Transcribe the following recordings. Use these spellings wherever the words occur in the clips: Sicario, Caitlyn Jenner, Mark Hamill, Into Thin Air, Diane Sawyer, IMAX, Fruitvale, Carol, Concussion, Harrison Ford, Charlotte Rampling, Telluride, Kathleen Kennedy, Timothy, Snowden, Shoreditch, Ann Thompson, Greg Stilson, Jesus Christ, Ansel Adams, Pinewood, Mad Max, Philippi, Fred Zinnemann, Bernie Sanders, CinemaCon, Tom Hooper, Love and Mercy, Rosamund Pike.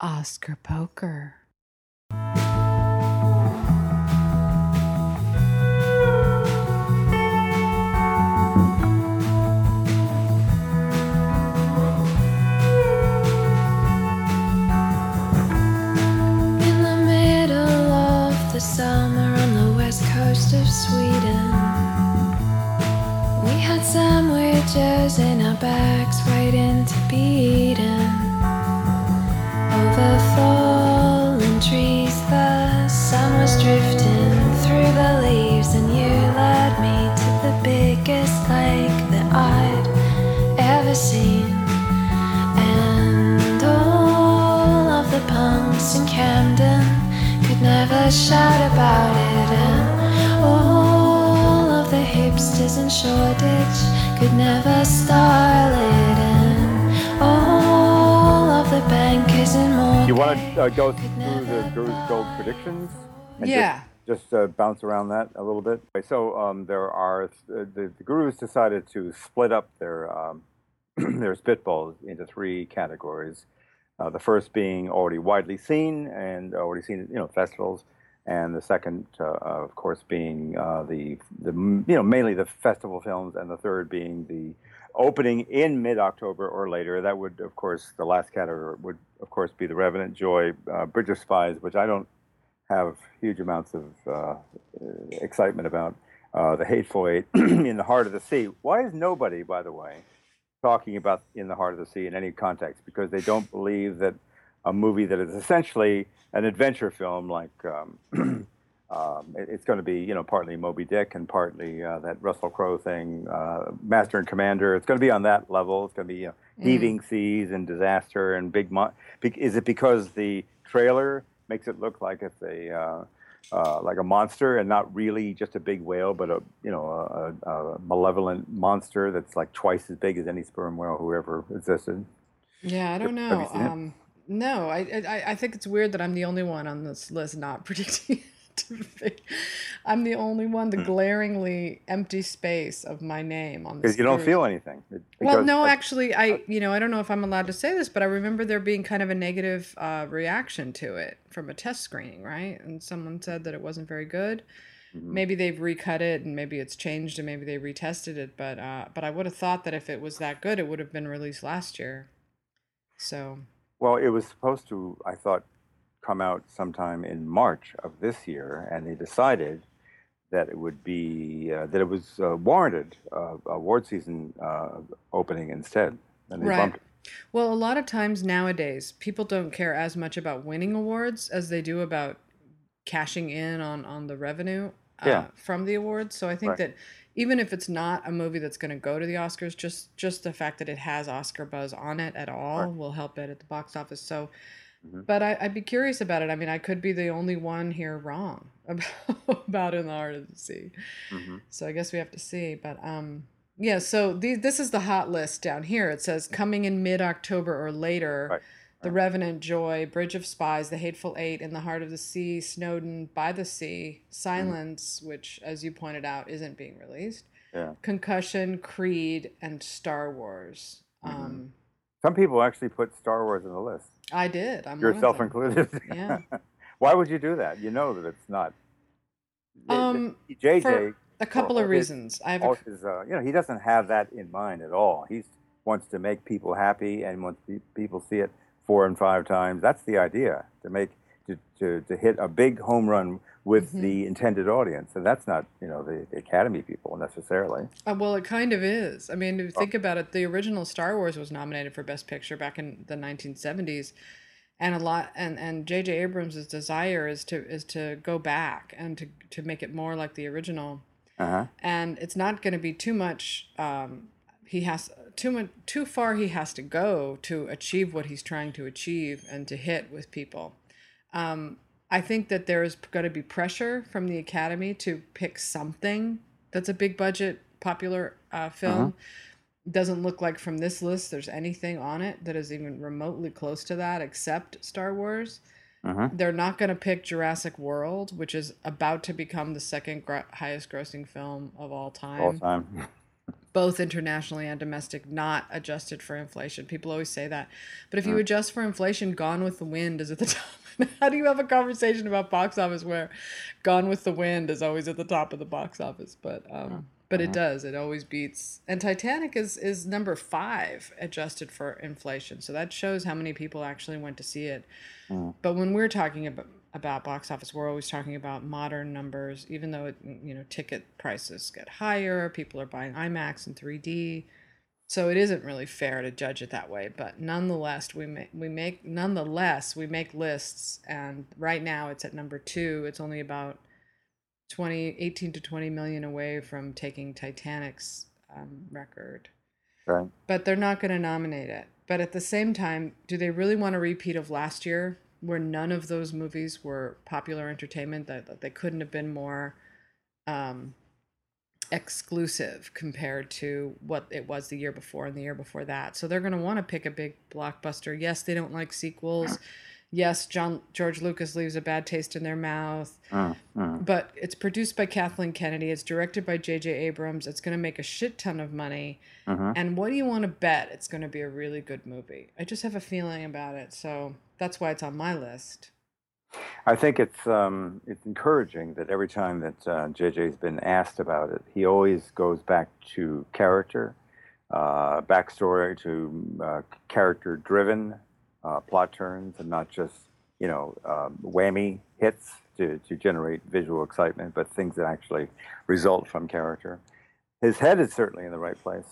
Oscar Poker. Summer on the west coast of Sweden. We had sandwiches in our bags waiting to be eaten. Over fallen trees the sun was drifting through the leaves, and you led me to the biggest lake that I'd ever seen. And all of the punks in Camden never shout about it, and all of the hipsters in Shoreditch could never style it, and all of the bankers in Morecambe. You want to go through the Guru's Gold predictions? And yeah. Just bounce around that a little bit. Okay, so there are the Gurus decided to split up their their spitballs into three categories. The first being already widely seen and already seen at festivals, and the second, of course, being the mainly the festival films, and the third being the opening in mid-October or later. That would, of course, the last category would, of course, be The Revenant, Joy, Bridge of Spies, which I don't have huge amounts of excitement about, The Hateful Eight, In the Heart of the Sea. Why is nobody, by the way, talking about In the Heart of the Sea in any context? Because they don't believe that a movie that is essentially an adventure film, like it's going to be, partly Moby Dick and partly that Russell Crowe thing, Master and Commander. It's going to be on that level. It's going to be heaving seas and disaster and big. Is it because the trailer makes it look like it's a monster and not really just a big whale, but a malevolent monster that's like twice as big as any sperm whale who ever existed? Yeah, I don't know. No, I think it's weird that I'm the only one on this list not predicting it. I'm the only one, the glaringly empty space of my name on this. Because you don't feel anything. Well, no, actually, I don't know if I'm allowed to say this, but I remember there being kind of a negative reaction to it from a test screening, right? And someone said that it wasn't very good. Mm-hmm. Maybe they've recut it, and maybe it's changed, and maybe they retested it. But I would have thought that if it was that good, it would have been released last year. So. Well, it was supposed to, I thought, come out sometime in March of this year, and they decided that it would be that it was warranted award season opening instead, and they bumped it. Well, a lot of times nowadays, people don't care as much about winning awards as they do about cashing in on the revenue from the awards. So I think that even if it's not a movie that's going to go to the Oscars, just the fact that it has Oscar buzz on it at all will help it at the box office. So. Mm-hmm. But I'd be curious about it. I mean, I could be the only one here wrong about In the Heart of the Sea. Mm-hmm. So I guess we have to see. But so this is the hot list down here. It says coming in mid-October or later, The Revenant, Joy, Bridge of Spies, The Hateful Eight, In the Heart of the Sea, Snowden, By the Sea, Silence, which, as you pointed out, isn't being released, Concussion, Creed, and Star Wars. Mm-hmm. Some people actually put Star Wars on the list. I did. I'm yourself included. Yeah. Why would you do that? You know that it's not. JJ. For a couple of reasons. He doesn't have that in mind at all. He wants to make people happy and wants people see it 4 and 5 times. That's the idea, to hit a big home run with the intended audience. And that's not, the Academy people necessarily. Well, it kind of is. I mean, if you think about it, the original Star Wars was nominated for Best Picture back in the 1970s. And J.J. Abrams' desire is to go back and to make it more like the original. Uh-huh. And it's not going to be too much. Too far he has to go to achieve what he's trying to achieve and to hit with people. I think that there is going to be pressure from the Academy to pick something that's a big budget, popular film. Doesn't look like from this list there's anything on it that is even remotely close to that except Star Wars. They're not going to pick Jurassic World, which is about to become the second highest grossing film of all time. both internationally and domestic, not adjusted for inflation. People always say that. But if you adjust for inflation, Gone with the Wind is at the top. How do you have a conversation about box office where Gone with the Wind is always at the top of the box office? But it does. It always beats. And Titanic is number 5 adjusted for inflation. So that shows how many people actually went to see it. But when we're talking about box office, we're always talking about modern numbers, even though, ticket prices get higher. People are buying IMAX and 3D. So it isn't really fair to judge it that way. But nonetheless, we make lists. And right now it's at number 2. It's only about 18 to 20 million away from taking Titanic's record. Right. But they're not going to nominate it. But at the same time, do they really want a repeat of last year where none of those movies were popular entertainment, that they couldn't have been more exclusive compared to what it was the year before and the year before that? So they're going to want to pick a big blockbuster. Yes, they don't like sequels. Yes, George Lucas leaves a bad taste in their mouth. But it's produced by Kathleen Kennedy. It's directed by J.J. Abrams. It's going to make a shit ton of money. And what do you want to bet? It's going to be a really good movie. I just have a feeling about it. So that's why it's on my list. I think it's encouraging that every time that J.J.'s been asked about it, he always goes back to character, backstory, to character-driven plot turns, and not just whammy hits to generate visual excitement, but things that actually result from character. His head is certainly in the right place,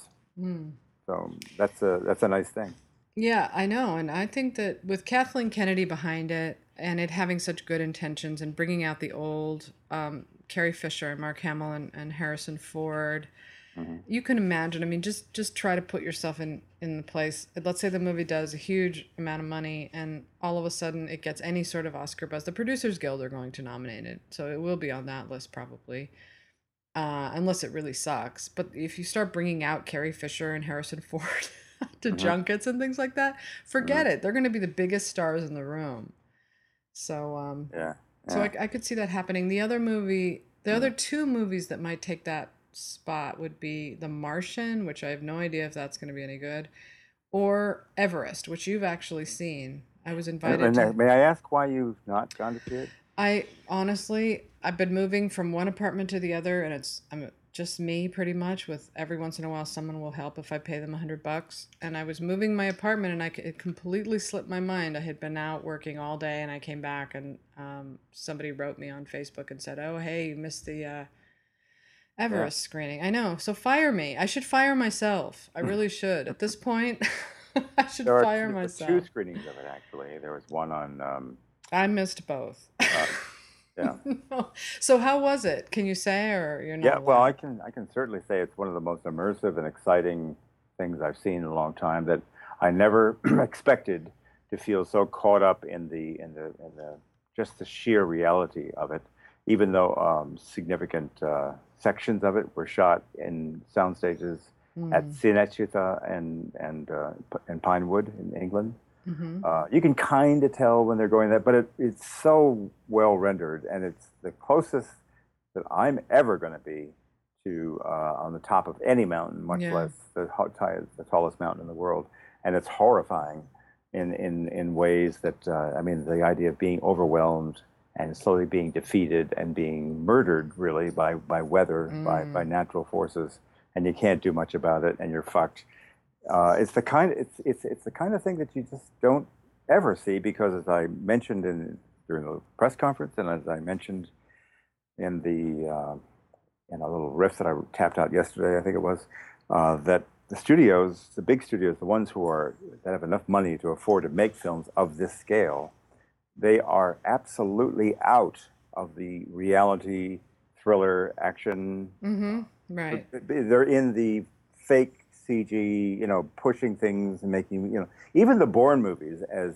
so that's a nice thing. Yeah, I know, and I think that with Kathleen Kennedy behind it, and it having such good intentions, and bringing out the old Carrie Fisher and Mark Hamill and Harrison Ford. You can imagine. I mean, just try to put yourself in the place. Let's say the movie does a huge amount of money, and all of a sudden it gets any sort of Oscar buzz. The Producers Guild are going to nominate it, so it will be on that list probably, unless it really sucks. But if you start bringing out Carrie Fisher and Harrison Ford to junkets and things like that, forget it. They're going to be the biggest stars in the room. So So I could see that happening. The other two movies that might take that spot would be The Martian, which I have no idea if that's going to be any good, or Everest, which you've actually seen. I was invited to. May I ask why you've not gone to see it? I've been moving from one apartment to the other, and I'm just me pretty much. With every once in a while, someone will help if I pay them $100. And I was moving my apartment, and it completely slipped my mind. I had been out working all day, and I came back, and somebody wrote me on Facebook and said, "Oh, hey, you missed the Everest screening." I know. So fire me. I should fire myself. I really should. At this point, I should fire myself. There were two screenings of it, actually. There was one on... I missed both. Yeah. So how was it? Can you say, or you're not? Yeah, well, I can certainly say it's one of the most immersive and exciting things I've seen in a long time, that I never expected to feel so caught up in the just the sheer reality of it, even though significant sections of it were shot in sound stages at Cinecittà and Pinewood in England. You can kind of tell when they're going that, but it's so well rendered, and it's the closest that I'm ever going to be to on the top of any mountain, much less the tallest mountain in the world. And it's horrifying in ways that, the idea of being overwhelmed and slowly being defeated and being murdered, really, by weather, by natural forces, and you can't do much about it, and you're fucked. It's the kind of thing that you just don't ever see, because, as I mentioned during the press conference, and as I mentioned in the in a little riff that I tapped out yesterday, I think it was, that the studios, the big studios, the ones that have enough money to afford to make films of this scale, they are absolutely out of the reality, thriller, action. Right. They're in the fake CG, pushing things and making, even the Bourne movies, as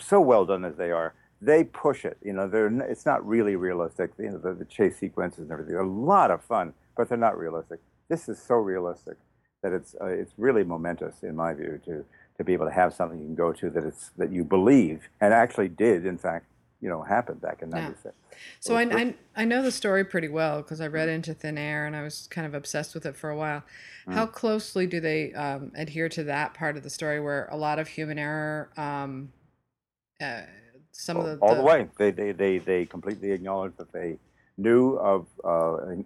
so well done as they are, they push it. It's not really realistic. The chase sequences and everything are a lot of fun, but they're not realistic. This is so realistic that it's really momentous, in my view, to be able to have something you can go to that you believe, and actually did, in fact, you know, happened back in 96. So I know the story pretty well because I read Into Thin Air and I was kind of obsessed with it for a while. Mm. How closely do they adhere to that part of the story where a lot of human error, All the way. They completely acknowledged that they knew of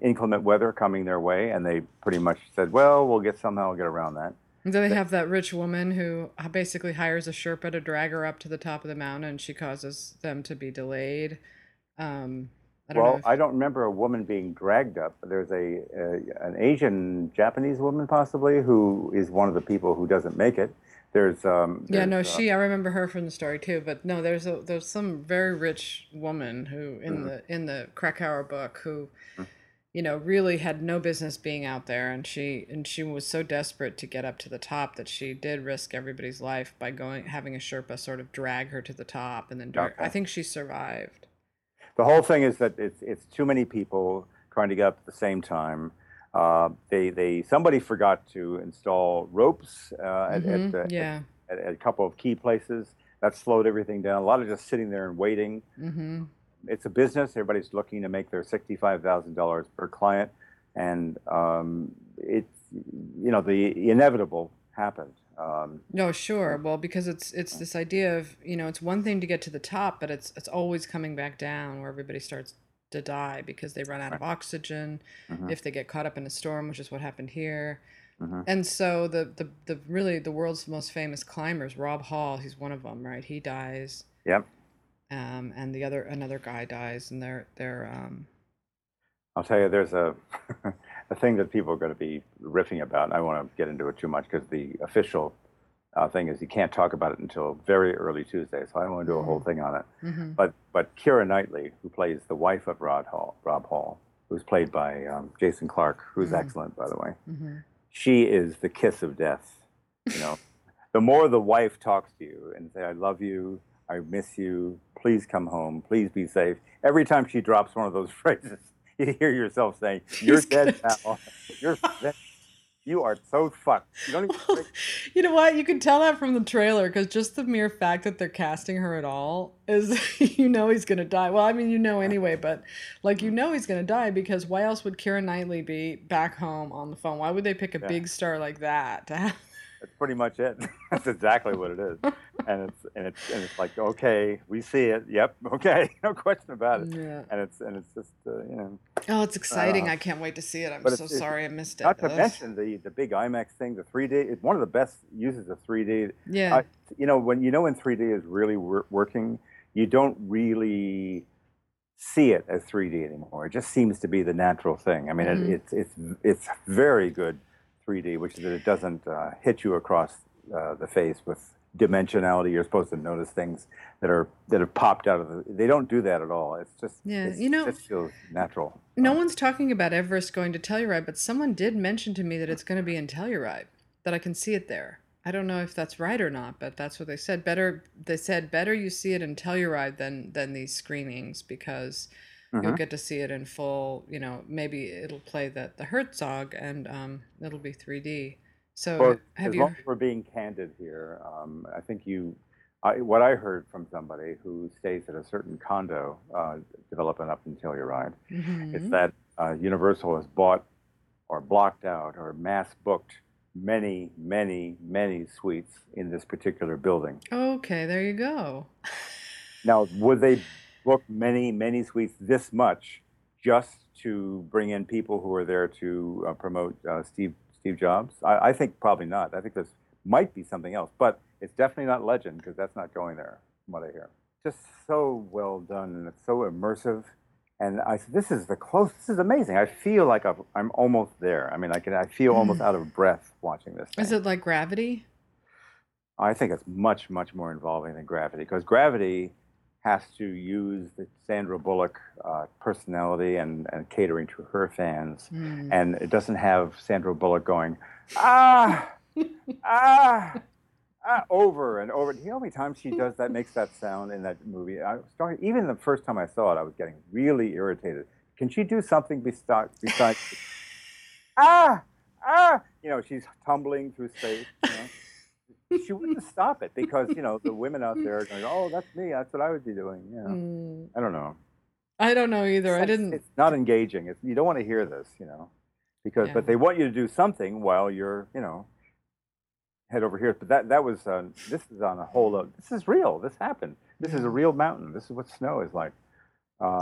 inclement weather coming their way, and they pretty much said, well, we'll somehow get around that. And then they have that rich woman who basically hires a Sherpa to drag her up to the top of the mountain, and she causes them to be delayed. I don't remember a woman being dragged up. There's an Asian Japanese woman possibly who is one of the people who doesn't make it. I remember her from the story too. But no, there's some very rich woman who in the Krakauer book who. Mm-hmm. You know, really had no business being out there, and she was so desperate to get up to the top that she did risk everybody's life by having a Sherpa sort of drag her to the top, and then I think she survived. The whole thing is that it's too many people trying to get up at the same time. Somebody forgot to install ropes at a couple of key places. That slowed everything down. A lot of just sitting there and waiting. Mm-hmm. It's a business. Everybody's looking to make their $65,000 per client, and the inevitable happened. No, sure. Well, because it's this idea of, you know, it's one thing to get to the top, but it's always coming back down where everybody starts to die because they run out of oxygen, if they get caught up in a storm, which is what happened here. Mm-hmm. And so the world's most famous climbers, Rob Hall, he's one of them, right? He dies. Yep. And another guy dies, and they're I'll tell you, there's a thing that people are going to be riffing about, and I want to get into it too much because the official thing is you can't talk about it until very early Tuesday, so I don't want to do a whole thing on it. Mm-hmm. But Keira Knightley, who plays the wife of Rob Hall, who's played by Jason Clarke, who's excellent, by the way, she is the kiss of death. You know, the more the wife talks to you and say, "I love you, I miss you, please come home, please be safe." Every time she drops one of those phrases, you hear yourself saying, "You're dead now. You're dead. You are so fucked." You don't even you know what? You can tell that from the trailer, because just the mere fact that they're casting her at all is, you know, he's going to die. Well, I mean, you know anyway, but like, you know he's going to die, because why else would Keira Knightley be back home on the phone? Why would they pick a big star like that to have? That's pretty much it. That's exactly what it is. And it's like, okay, we see it. Yep. Okay. No question about it. Yeah. And it's just, you know. Oh, it's exciting. I can't wait to see it. I'm so sorry I missed it. Not to mention the big IMAX thing, the 3D. It's one of the best uses of 3D. Yeah. When 3D is really working, you don't really see it as 3D anymore. It just seems to be the natural thing. I mean, it's very good 3D, which is that it doesn't hit you across the face with dimensionality. You're supposed to notice things that have popped out of they don't do that at all. It's just it feels natural. No one's talking about Everest going to Telluride, but someone did mention to me that it's going to be in Telluride, that I can see it there. I don't know if that's right or not, but that's what they said. Better you see it in Telluride than these screenings, because you'll get to see it in full, you know, maybe it'll play the Herzog, and it'll be 3D. So as long as we're being candid here, I think what I heard from somebody who stays at a certain condo development up in Telluride, is that Universal has bought or blocked out or mass booked many, many, many suites in this particular building. Okay, there you go. Now, would they book many, many suites this much just to bring in people who are there to promote Steve Jobs? I think probably not. I think this might be something else, but it's definitely not Legend, because that's not going there, from what I hear. Just so well done, and it's so immersive. And this is amazing. I feel like I'm almost there. I mean, I feel almost out of breath watching this thing. Is it like Gravity? I think it's much, much more involving than Gravity, because Gravity has to use the Sandra Bullock personality and catering to her fans. And it doesn't have Sandra Bullock going, over and over. Do you know how many times she does that, makes that sound in that movie? Even the first time I saw it, I was getting really irritated. Can she do something besides You know, she's tumbling through space, you know? she wouldn't stop it because, you know, the women out there are going, oh, that's me. That's what I would be doing. Yeah. Mm. I don't know. I don't know either. I didn't. It's not engaging. It's, you don't want to hear this, you know, because, yeah. But they want you to do something while you're, you know, head over here. But that was, this is on a whole, this is real. This happened. This is a real mountain. This is what snow is like.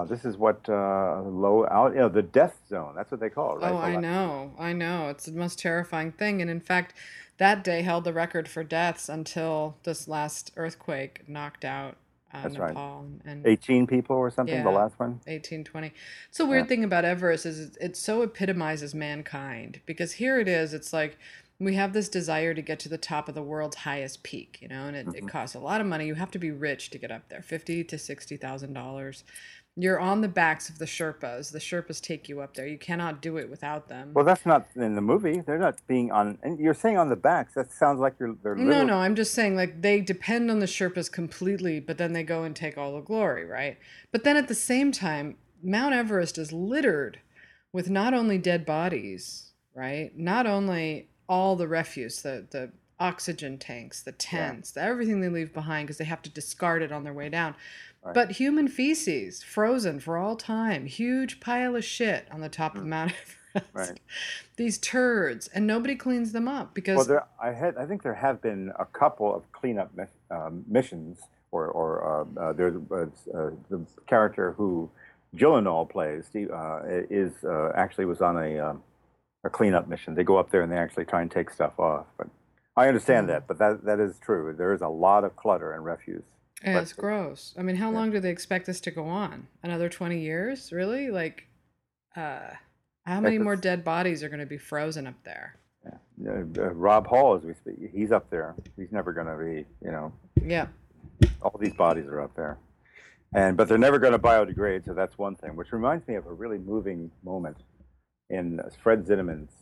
This is what low out, you know, the death zone. That's what they call it, right? Oh, I know. It's the most terrifying thing. And in fact, that day held the record for deaths until this last earthquake knocked out Nepal. Right. And 18 people or something, yeah, the last one? 18, 20. It's a weird thing about Everest is it so epitomizes mankind, because here it is. It's like we have this desire to get to the top of the world's highest peak, you know, and it costs a lot of money. You have to be rich to get up there, $50,000 to $60,000. You're on the backs of the Sherpas. The Sherpas take you up there. You cannot do it without them. Well, that's not in the movie. They're not being on... And you're saying on the backs. That sounds like they're literally... No, I'm just saying, like, they depend on the Sherpas completely, but then they go and take all the glory, right? But then at the same time, Mount Everest is littered with not only dead bodies, right? Not only all the refuse, the oxygen tanks, the tents, everything they leave behind because they have to discard it on their way down. Right. But human feces, frozen for all time, huge pile of shit on the top of Mount Everest. Right. These turds, and nobody cleans them up because... Well, I think there have been a couple of cleanup missions, or there's the character who Gyllenhaal plays is actually was on a cleanup mission. They go up there and they actually try and take stuff off. But I understand that, but that is true. There is a lot of clutter and refuse. Yeah, it's gross. I mean, how long do they expect this to go on? Another 20 years? Really? Like, how many more dead bodies are going to be frozen up there? Yeah. Rob Hall, as we speak, he's up there. He's never going to be, you know. Yeah. All these bodies are up there. But they're never going to biodegrade, so that's one thing, which reminds me of a really moving moment in Fred Zinnemann's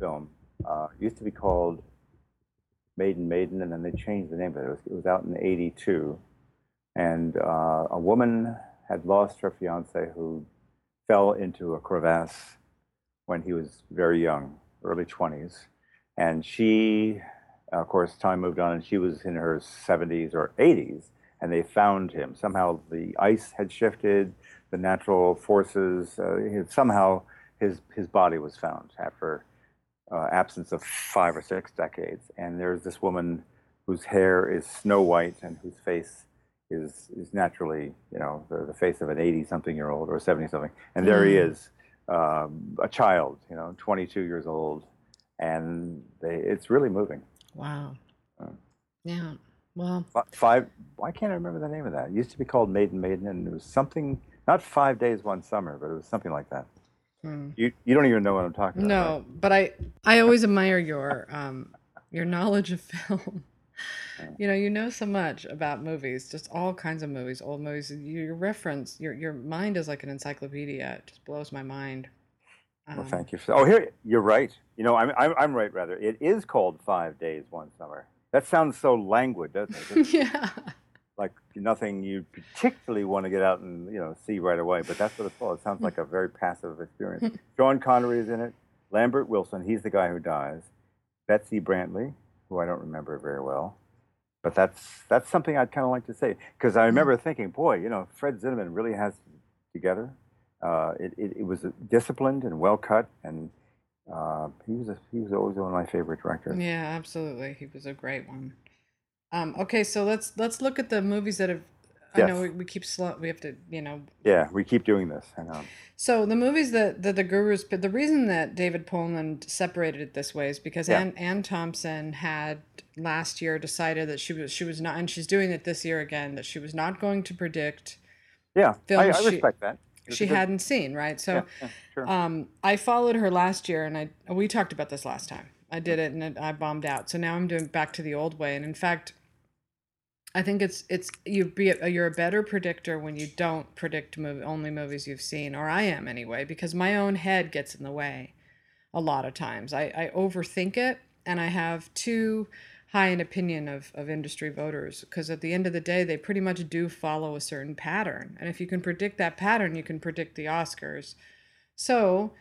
film. It used to be called... Maiden, and then they changed the name of it. It was out in 82, and a woman had lost her fiancé who fell into a crevasse when he was very young, early 20s, and she, of course, time moved on, and she was in her 70s or 80s, and they found him. Somehow the ice had shifted, the natural forces, somehow his body was found after... absence of 5 or 6 decades, and there's this woman whose hair is snow white and whose face is naturally, you know, the face of an 80-something-year-old or 70-something, and there he is, a child, you know, 22 years old, and it's really moving. Wow. Yeah. Well. Why can't I remember the name of that? It used to be called Maiden, and it was something not 5 Days One Summer, but it was something like that. You don't even know what I'm talking about. No, right? But I always admire your knowledge of film. You know so much about movies, just all kinds of movies, old movies. Your reference, your mind is like an encyclopedia. It just blows my mind. Well, thank you. Here you're right. You know, I'm right rather. It is called 5 Days One Summer. That sounds so languid, doesn't it? Yeah. Like nothing you particularly want to get out and, you know, see right away, but that's what it's called. It sounds like a very passive experience. Sean Connery is in it. Lambert Wilson, he's the guy who dies. Betsy Brantley, who I don't remember very well, but that's something I'd kind of like to say, because I remember thinking, boy, you know, Fred Zinnemann really has it together. It was disciplined and well cut, and he was always one of my favorite directors. Yeah, absolutely, he was a great one. Okay, so let's look at the movies that have. Yes. I know we keep slow. We have to, you know. Yeah, we keep doing this. I know. So the movies that the Gurus, but the reason that David Poland separated it this way is because Ann Thompson had last year decided that she was not, and she's doing it this year again, that she was not going to predict. Yeah, films I respect that. She hadn't seen, right? So, sure. I followed her last year, and we talked about this last time. I did it, and I bombed out. So now I'm doing back to the old way, and in fact. I think you're a better predictor when you don't predict only movies you've seen, or I am anyway, because my own head gets in the way a lot of times. I overthink it, and I have too high an opinion of industry voters, because at the end of the day, they pretty much do follow a certain pattern. And if you can predict that pattern, you can predict the Oscars. So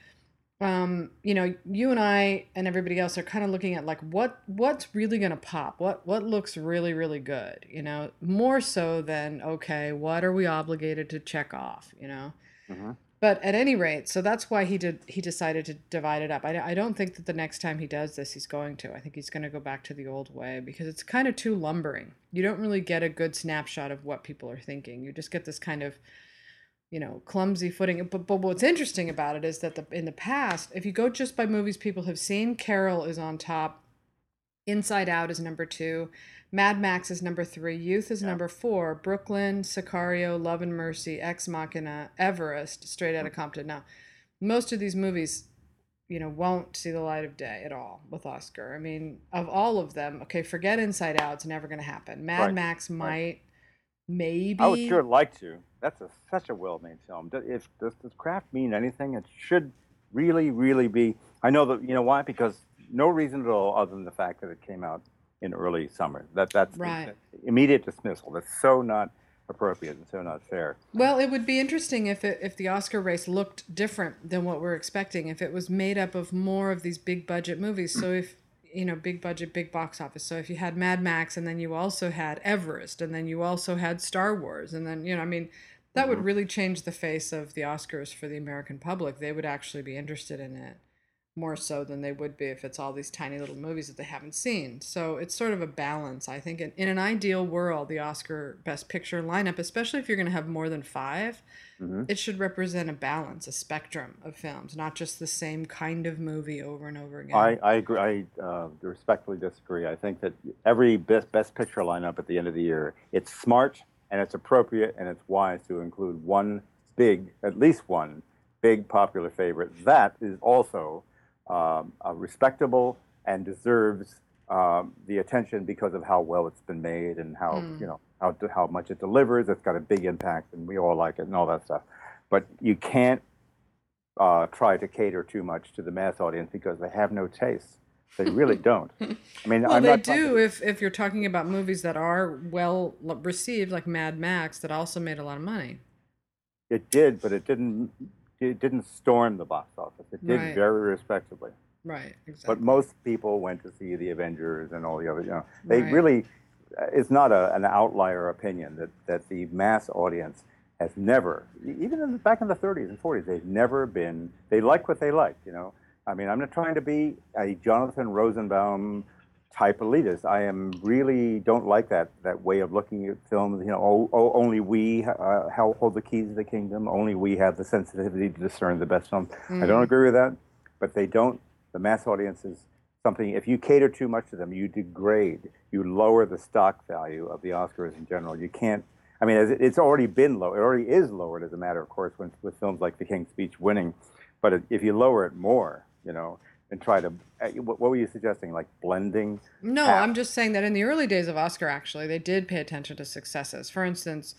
you know, you and I and everybody else are kind of looking at like what's really going to pop, what looks really, really good, you know, more so than, okay, what are we obligated to check off, you know? Mm-hmm. But at any rate, so that's why he decided to divide it up. I don't think that the next time he does this, he's going to. I think he's going to go back to the old way because it's kind of too lumbering. You don't really get a good snapshot of what people are thinking. You just get this kind of, you know, clumsy footing. But what's interesting about it is that in the past, if you go just by movies people have seen, Carol is on top, Inside Out is number 2, Mad Max is number 3, Youth is number 4, Brooklyn, Sicario, Love and Mercy, Ex Machina, Everest, Straight Outta Compton. Now, most of these movies, you know, won't see the light of day at all with Oscar. I mean, of all of them, okay, forget Inside Out, it's never going to happen. Mad Max might, maybe. I would sure like to. That's such a well-made film. If does craft mean anything? It should really, really be. I know that, you know why? Because no reason at all other than the fact that it came out in early summer. That's right. Immediate dismissal. That's so not appropriate and so not fair. Well, it would be interesting if the Oscar race looked different than what we're expecting, if it was made up of more of these big budget movies. So if, you know, big budget, big box office. So if you had Mad Max and then you also had Everest and then you also had Star Wars and then, you know, I mean, that would really change the face of the Oscars for the American public. They would actually be interested in it more so than they would be if it's all these tiny little movies that they haven't seen. So it's sort of a balance, I think. In an ideal world, the Oscar Best Picture lineup, especially if you're going to have more than 5, it should represent a balance, a spectrum of films, not just the same kind of movie over and over again. I agree. I respectfully disagree. I think that every Best Picture lineup at the end of the year, it's smart and it's appropriate and it's wise to include at least one big popular favorite. That is also respectable and deserves the attention because of how well it's been made and how you know how much it delivers. It's got a big impact, and we all like it and all that stuff. But you can't try to cater too much to the mass audience because they have no taste. They really don't. I mean, well, they do if you're talking about movies that are well received, like Mad Max, that also made a lot of money. It did, but it didn't. It didn't storm the box office. It did very respectably. Right, exactly. But most people went to see the Avengers and all the other, you know. They really, it's not an outlier opinion that the mass audience has never, even back in the 30s and 40s, they've never been, they like what they like, you know. I mean, I'm not trying to be a Jonathan Rosenbaum type elitist. I am really don't like that way of looking at films. You know, only we hold the keys to the kingdom. Only we have the sensitivity to discern the best films. I don't agree with that, but they don't. The mass audience is something. If you cater too much to them, you degrade. You lower the stock value of the Oscars in general. You can't. I mean, it's already been low. It already is lowered, as a matter of course, with films like The King's Speech winning. But if you lower it more, you know. And try to, what were you suggesting, like blending? No, I'm just saying that in the early days of Oscar, actually, they did pay attention to successes. For instance,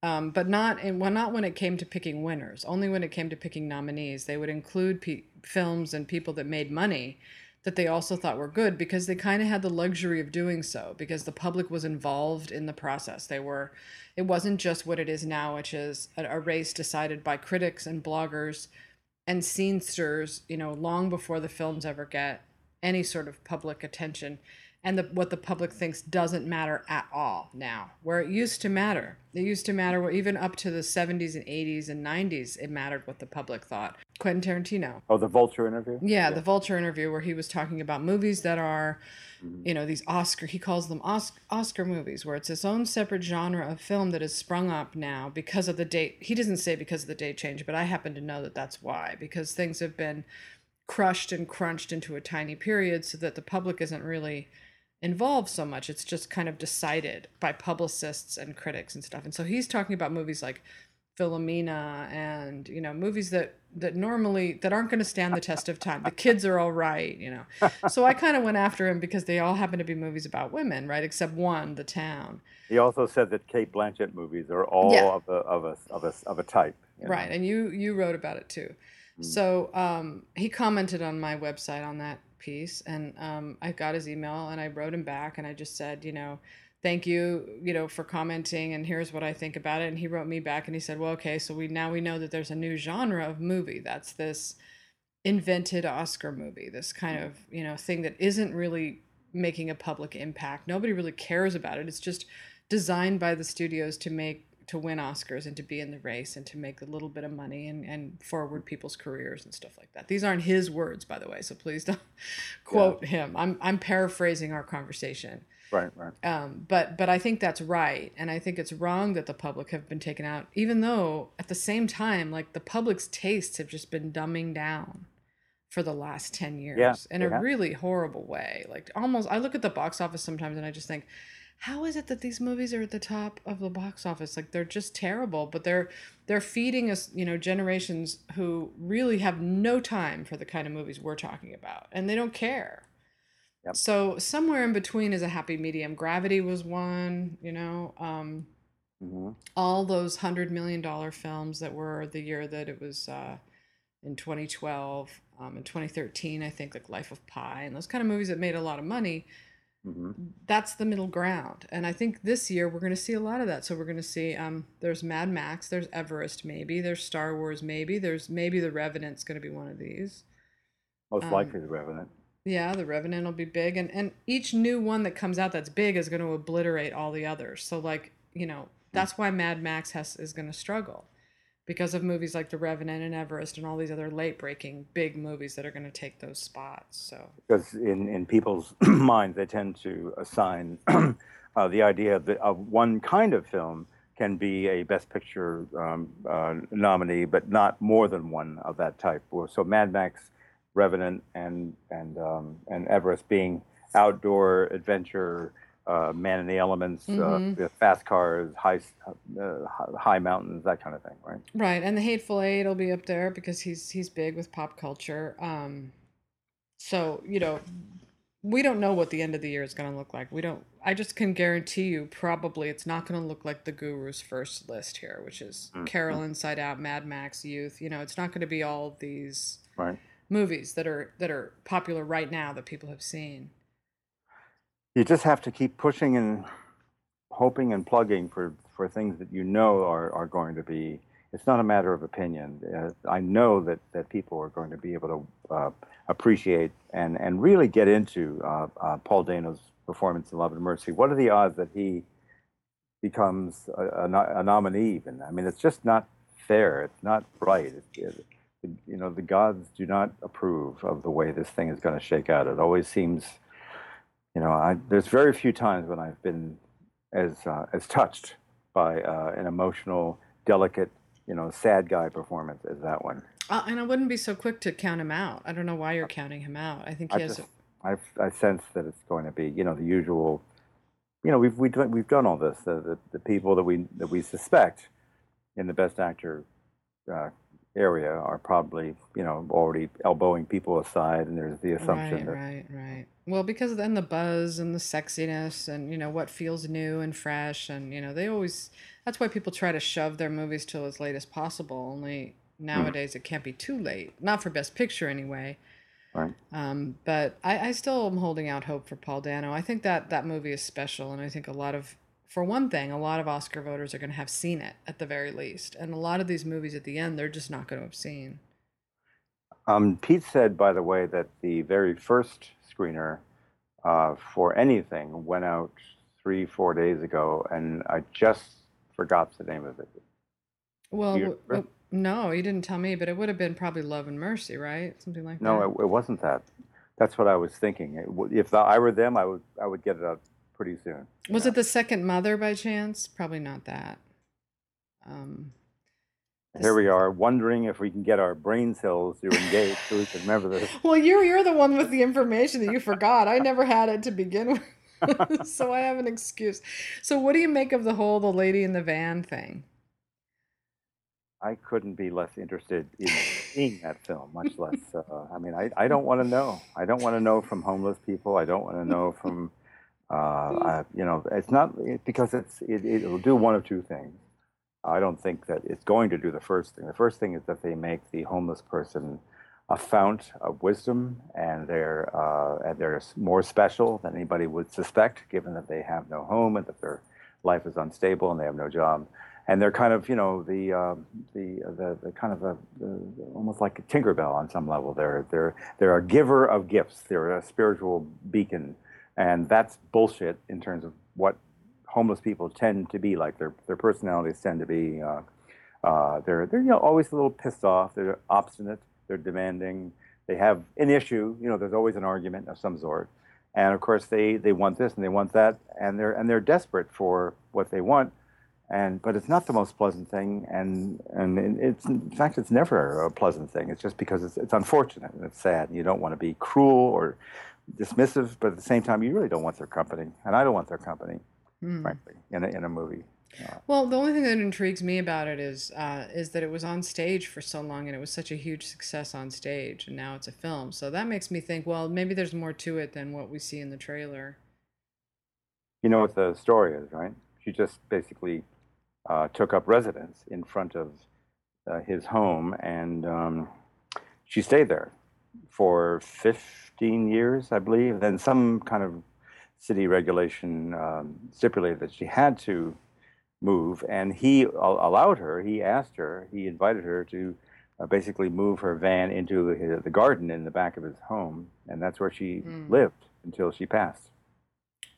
but not when it came to picking winners. Only when it came to picking nominees, they would include films and people that made money that they also thought were good because they kind of had the luxury of doing so because the public was involved in the process. It wasn't just what it is now, which is a race decided by critics and bloggers and scene stirrers, you know, long before the films ever get any sort of public attention. And what the public thinks doesn't matter at all now, where it used to matter. It used to matter, well, even up to the 70s and 80s and 90s, it mattered what the public thought. Quentin Tarantino. Oh, the Vulture interview? Yeah, the Vulture interview where he was talking about movies that are, you know, these Oscar, he calls them Oscar movies, where it's its own separate genre of film that has sprung up now because of the date. He doesn't say because of the date change, but I happen to know that that's why, because things have been crushed and crunched into a tiny period so that the public isn't really involved so much. It's just kind of decided by publicists and critics and stuff. And so he's talking about movies like Philomena and, you know, movies that normally that aren't going to stand the test of time. The kids are all right, you know. So I kind of went after him because they all happen to be movies about women, right? Except one, The Town. He also said that Cate Blanchett movies are all of a type, you know? Right, and you wrote about it too. So he commented on my website on that piece, and I got his email and I wrote him back and I just said, you know, thank you, you know, for commenting and here's what I think about it. And he wrote me back and he said, well, okay, so we know that there's a new genre of movie. That's this invented Oscar movie, this kind of, you know, thing that isn't really making a public impact. Nobody really cares about it. It's just designed by the studios to win Oscars and to be in the race and to make a little bit of money and forward people's careers and stuff like that. These aren't his words, by the way, so please don't quote him. I'm paraphrasing our conversation. Right. But I think that's right. And I think it's wrong that the public have been taken out, even though at the same time, like, the public's tastes have just been dumbing down for the last 10 years in a really horrible way. Like, almost, I look at the box office sometimes and I just think, how is it that these movies are at the top of the box office? Like, they're just terrible, but they're feeding us, you know, generations who really have no time for the kind of movies we're talking about, and they don't care. Yep. So somewhere in between is a happy medium. Gravity was one, you know, all those $100 million films that were the year that it was in 2012, in 2013, I think, like Life of Pi and those kind of movies that made a lot of money. Mm-hmm. That's the middle ground. And I think this year we're going to see a lot of that. So we're going to see there's Mad Max, there's Everest maybe, there's Star Wars maybe, there's maybe The Revenant's going to be one of these. Most likely The Revenant. Yeah, The Revenant will be big. And each new one that comes out that's big is going to obliterate all the others. So, like, you know, that's why Mad Max is going to struggle, because of movies like The Revenant and Everest and all these other late-breaking big movies that are going to take those spots. So because in people's minds, they tend to assign the idea of one kind of film can be a Best Picture nominee, but not more than one of that type. So Mad Max, Revenant, and Everest being outdoor adventure, man in the elements, fast cars, high mountains, that kind of thing, right? Right, and The Hateful Eight will be up there because he's big with pop culture. So, you know, we don't know what the end of the year is going to look like. I just can guarantee you probably it's not going to look like the Guru's first list here, which is Carol, Inside Out, Mad Max, Youth. You know, it's not going to be all of these movies that are popular right now that people have seen. You just have to keep pushing and hoping and plugging for things that you know are going to be. It's not a matter of opinion. I know that people are going to be able to appreciate and really get into Paul Dano's performance in Love and Mercy. What are the odds that he becomes a nominee even? I mean, it's just not fair. It's not right. You know, the gods do not approve of the way this thing is going to shake out. It always seems... You know, there's very few times when I've been as touched by an emotional, delicate, you know, sad guy performance as that one. And I wouldn't be so quick to count him out. I don't know why you're counting him out. I think he has. I sense that it's going to be, you know, the usual. You know, we've done all this. The people that we suspect in the Best Actor area are probably, you know, already elbowing people aside, and there's the assumption right. Well, because then the buzz and the sexiness and, you know, what feels new and fresh and, you know, that's why people try to shove their movies till as late as possible. Only nowadays it can't be too late. Not for Best Picture anyway. Right. But I still am holding out hope for Paul Dano. I think that movie is special, and I think a lot of Oscar voters are going to have seen it at the very least. And a lot of these movies at the end, they're just not going to have seen. Pete said, by the way, that the very first screener for anything went out 3-4 days ago, and I just forgot the name of it. Well, no, you didn't tell me, but it would have been probably Love and Mercy, right? Something like that. No, it wasn't that. That's what I was thinking. If I were them, I would get it out pretty soon. Was it The Second Mother by chance? Probably not that. Here we are, wondering if we can get our brain cells to engage so we can remember this. Well, you're the one with the information that you forgot. I never had it to begin with, so I have an excuse. So what do you make of the whole the lady in the van thing? I couldn't be less interested in seeing that film, much less. I mean, I don't want to know. I don't want to know from homeless people. I don't want to know from, you know, it's not because it'll do one of two things. I don't think that it's going to do the first thing. The first thing is that they make the homeless person a fount of wisdom, and they're more special than anybody would suspect, given that they have no home and that their life is unstable and they have no job. And they're kind of, you know, the kind of a almost like a Tinkerbell on some level. They're a giver of gifts. They're a spiritual beacon, and that's bullshit in terms of what homeless people tend to be like. Their personalities tend to be they're you know, always a little pissed off. They're obstinate. They're demanding. They have an issue. You know, there's always an argument of some sort. And of course, they want this and they want that, and they're desperate for what they want, but it's not the most pleasant thing, and it's, in fact, it's never a pleasant thing. It's just because it's unfortunate and it's sad. You don't want to be cruel or dismissive, but at the same time, you really don't want their company, and I don't want their company, frankly, in a movie. Well, the only thing that intrigues me about it is that it was on stage for so long and it was such a huge success on stage, and now it's a film. So that makes me think, well, maybe there's more to it than what we see in the trailer. You know what the story is, right? She just basically took up residence in front of his home, and she stayed there for 15 years, I believe. Then some kind of city regulation stipulated that she had to move, and he allowed her, he asked her, he invited her to basically move her van into the garden in the back of his home, and that's where she lived until she passed.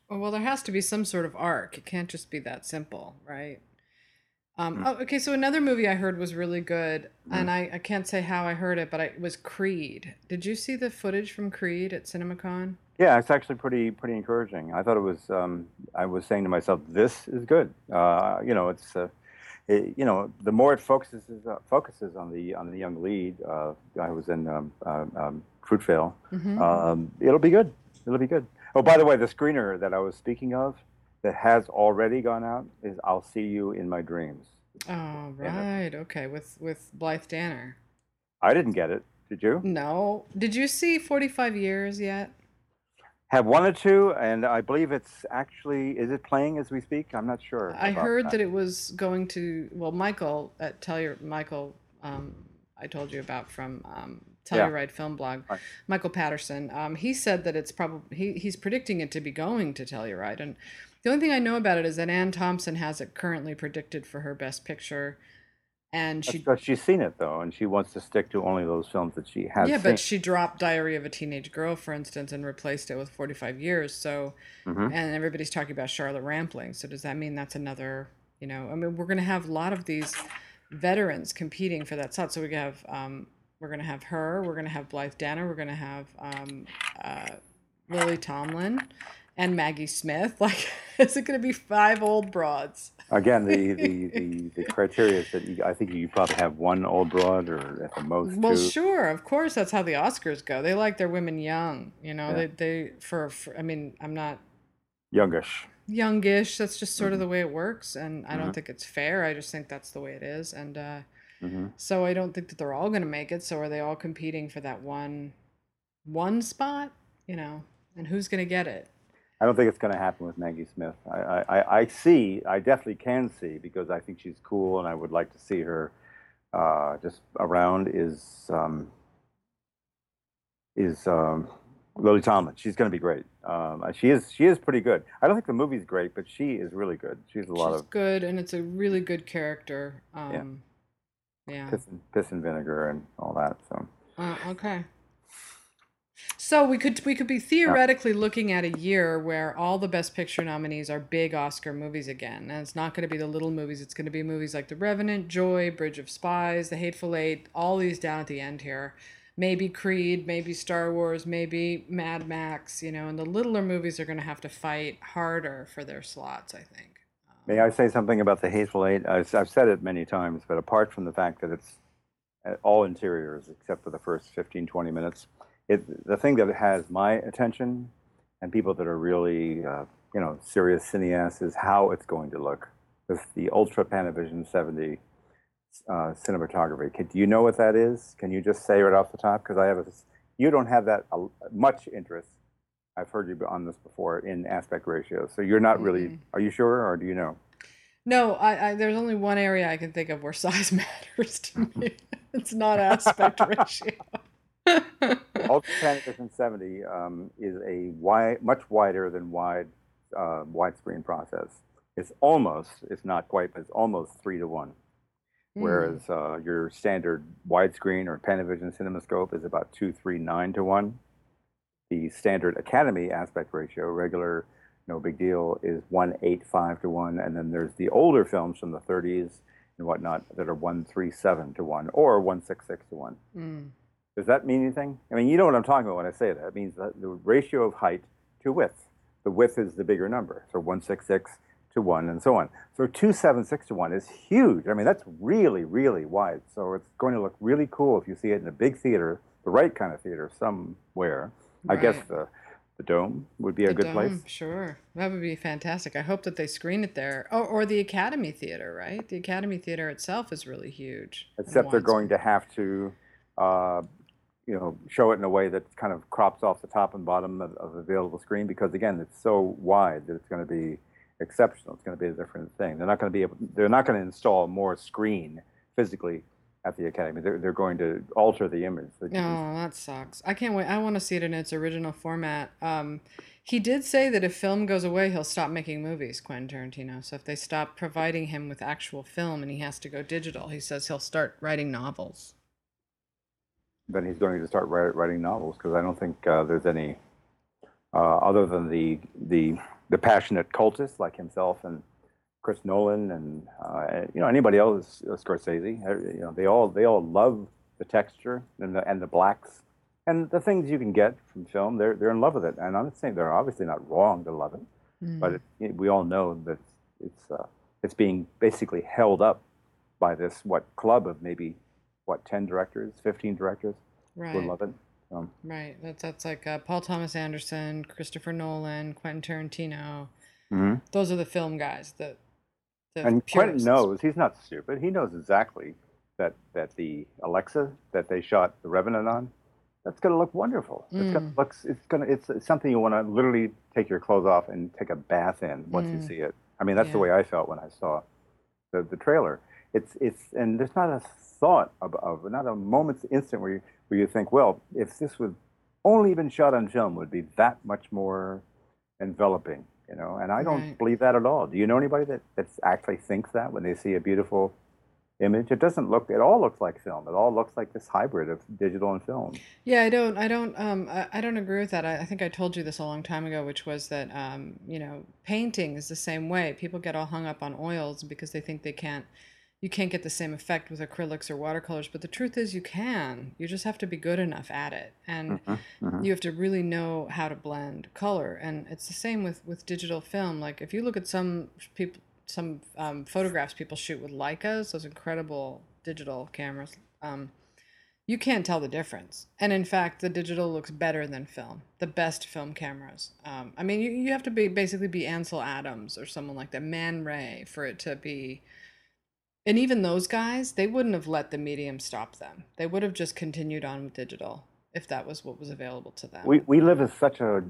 Well, there has to be some sort of arc. It can't just be that simple, right? Okay, so another movie I heard was really good, and I can't say how I heard it, but it was Creed. Did you see the footage from Creed at CinemaCon? Yeah, it's actually pretty encouraging. I thought it was. I was saying to myself, "This is good." You know, it's. You know, the more it focuses on the young lead guy who was in Fruitvale, it'll be good. It'll be good. Oh, by the way, the screener that I was speaking of that has already gone out is "I'll See You in My Dreams." Oh, right. Okay, with Blythe Danner. I didn't get it. Did you? No. Did you see 45 Years yet? Have one or two, and I believe it's actually, is it playing as we speak? I'm not sure. I heard that it was going to, well, Michael at Michael, I told you about from Telluride Film Blog, right. Michael Patterson, he said that it's probably, he's predicting it to be going to Telluride. And the only thing I know about it is that Ann Thompson has it currently predicted for her Best Picture. And she's seen it, though, and she wants to stick to only those films that she has seen. Yeah, but she dropped Diary of a Teenage Girl, for instance, and replaced it with 45 Years. So, and everybody's talking about Charlotte Rampling. So does that mean that's another, you know, I mean, we're going to have a lot of these veterans competing for that slot. So we're going to have her, we're going to have Blythe Danner, we're going to have Lily Tomlin and Maggie Smith. Like, is it going to be five old broads? Again, the criteria is that I think you probably have one old broad or at the most two. Well, sure, of course, that's how the Oscars go. They like their women young, you know. Yeah. They for I mean, I'm not youngish. That's just sort of the way it works, and I don't think it's fair. I just think that's the way it is, and so I don't think that they're all going to make it. So are they all competing for that one spot? You know, and who's going to get it? I don't think it's going to happen with Maggie Smith. I definitely can see, because I think she's cool and I would like to see her just around, is Lily Tomlin. She's going to be great. She is pretty good. I don't think the movie's great, but she is really good. She's good, and it's a really good character. Yeah. Piss and vinegar and all that. So. Okay. So we could be theoretically looking at a year where all the Best Picture nominees are big Oscar movies again. And it's not going to be the little movies. It's going to be movies like The Revenant, Joy, Bridge of Spies, The Hateful Eight, all these down at the end here. Maybe Creed, maybe Star Wars, maybe Mad Max, you know. And the littler movies are going to have to fight harder for their slots, I think. May I say something about The Hateful Eight? I've said it many times, but apart from the fact that it's all interiors except for the first 15, 20 minutes, the thing that has my attention, and people that are really, you know, serious cineasts, is how it's going to look with the Ultra Panavision 70 cinematography. Do you know what that is? Can you just say right off the top? Because you don't have that much interest. I've heard you on this before in aspect ratio. So you're not really. Are you sure, or do you know? No, there's only one area I can think of where size matters to me. It's not aspect ratio. Ultra Panavision 70 is a much wider than wide screen process. it's almost, it's not quite, but it's almost 3 to 1. Whereas your standard widescreen or Panavision CinemaScope is about 2, 3, 9 to 1. The standard Academy aspect ratio, regular, no big deal, is 1.85 to 1. And then there's the older films from the 30s and whatnot that are 1.37 to 1 or 1.66 to 1. Mm. Does that mean anything? I mean, you know what I'm talking about when I say that. It means that the ratio of height to width. The width is the bigger number, so 1.66 to 1 and so on. So 2.76 to 1 is huge. I mean, that's really, really wide. So it's going to look really cool if you see it in a big theater, the right kind of theater somewhere. Right. I guess the Dome would be a good place. Sure. That would be fantastic. I hope that they screen it there. Oh, or the Academy Theater, right? The Academy Theater itself is really huge. Except they're going to have to show it in a way that kind of crops off the top and bottom of the available screen, because, again, it's so wide that it's going to be exceptional. It's going to be a different thing. They're not going to be able, they're not going to install more screen physically at the Academy. They're going to alter the image. Oh, that sucks. I can't wait. I want to see it in its original format. He did say that if film goes away, he'll stop making movies, Quentin Tarantino. So if they stop providing him with actual film and he has to go digital, he says he'll start writing novels. Then he's going to start writing novels, because I don't think there's any, other than the passionate cultists like himself and Chris Nolan and anybody else, Scorsese, they all love the texture and the blacks and the things you can get from film. They're in love with it, and I'm not saying they're obviously not wrong to love it, but we all know that it's being basically held up by this club of maybe 10 directors, 15 directors would love it. Right, that's like Paul Thomas Anderson, Christopher Nolan, Quentin Tarantino. Mm-hmm. Those are the film guys. And Quentin knows, he's not stupid. He knows exactly that the Alexa that they shot The Revenant on, that's going to look wonderful. Mm. It's something you want to literally take your clothes off and take a bath in once you see it. I mean, that's the way I felt when I saw the trailer. And there's not a thought not a moment's instant where you think, well, if this was only been shot on film, it would be that much more enveloping. And I don't believe that at all. Do you know anybody that actually thinks that when they see a beautiful image? It all looks like film. It all looks like this hybrid of digital and film. Yeah, I don't agree with that. I think I told you this a long time ago, which was that, painting is the same way. People get all hung up on oils because they think you can't get the same effect with acrylics or watercolors, but the truth is you can. You just have to be good enough at it. And you have to really know how to blend color. And it's the same with digital film. Like if you look at some photographs people shoot with Leicas, those incredible digital cameras, you can't tell the difference. And in fact, the digital looks better than film, the best film cameras. You have to be Ansel Adams or someone like that, Man Ray, for it to be... And even those guys, they wouldn't have let the medium stop them. They would have just continued on with digital if that was what was available to them. We live in such a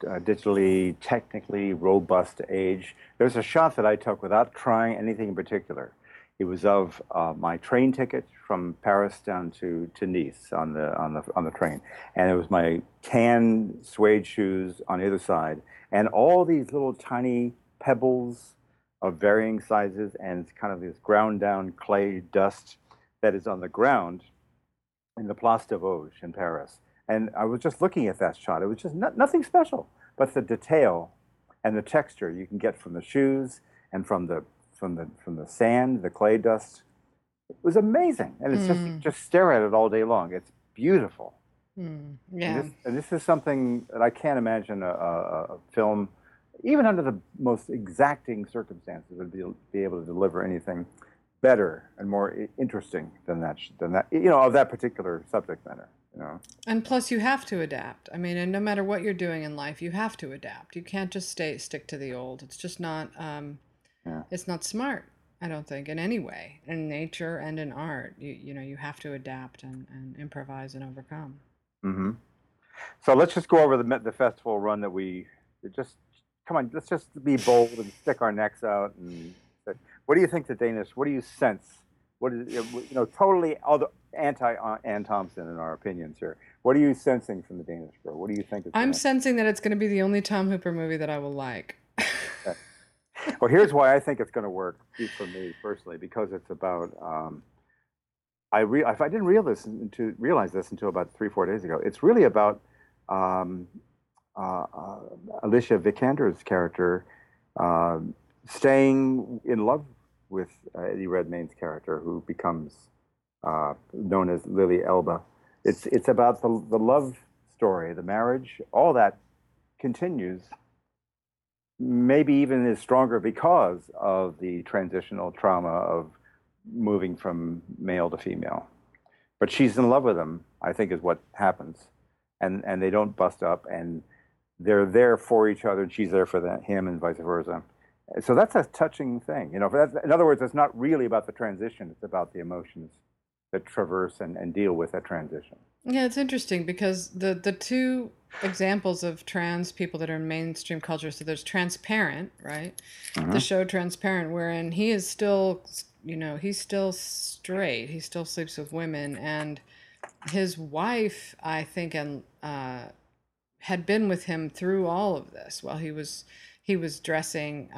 digitally, technically robust age. There's a shot that I took without trying anything in particular. It was of my train ticket from Paris down to Nice on the train, and it was my tan suede shoes on either side, and all these little tiny pebbles of varying sizes, and it's kind of this ground down clay dust that is on the ground in the Place de Vosges in Paris. And I was just looking at that shot. It was just nothing special, but the detail and the texture you can get from the shoes and from the sand, the clay dust, it was amazing. And it's just stare at it all day long. It's beautiful. Mm. Yeah. And this is something that I can't imagine a film, even under the most exacting circumstances, would be able to deliver anything better and more interesting than that of that particular subject matter. And plus, you have to adapt. I mean, and no matter what you're doing in life, you have to adapt. You can't just stick to the old. It's just not. It's not smart, I don't think, in any way, in nature and in art. You have to adapt and improvise and overcome. Mm-hmm. So let's just go over the festival run that we just. Come on, let's just be bold and stick our necks out. And what do you think, the Danish? What do you sense? What is totally anti Ann Thompson in our opinions here? What are you sensing from the Danish girl? What do you think? I'm sensing that it's going to be the only Tom Hooper movie that I will like. Okay. Well, here's why I think it's going to work for me personally, because it's about I didn't realize this until about 3-4 days ago. It's really about Alicia Vikander's character staying in love with Eddie Redmayne's character, who becomes known as Lily Elba. It's about the love story, the marriage, all that continues, maybe even is stronger because of the transitional trauma of moving from male to female. But she's in love with him, I think, is what happens. And they don't bust up, and they're there for each other, and she's there for him, and vice versa. So that's a touching thing, you know. In other words, it's not really about the transition; it's about the emotions that traverse and deal with that transition. Yeah, it's interesting because the two examples of trans people that are in mainstream culture. So there's Transparent, right? Mm-hmm. The show Transparent, wherein he is still, you know, he's still straight. He still sleeps with women, and his wife, I think, and had been with him through all of this while he was. He was dressing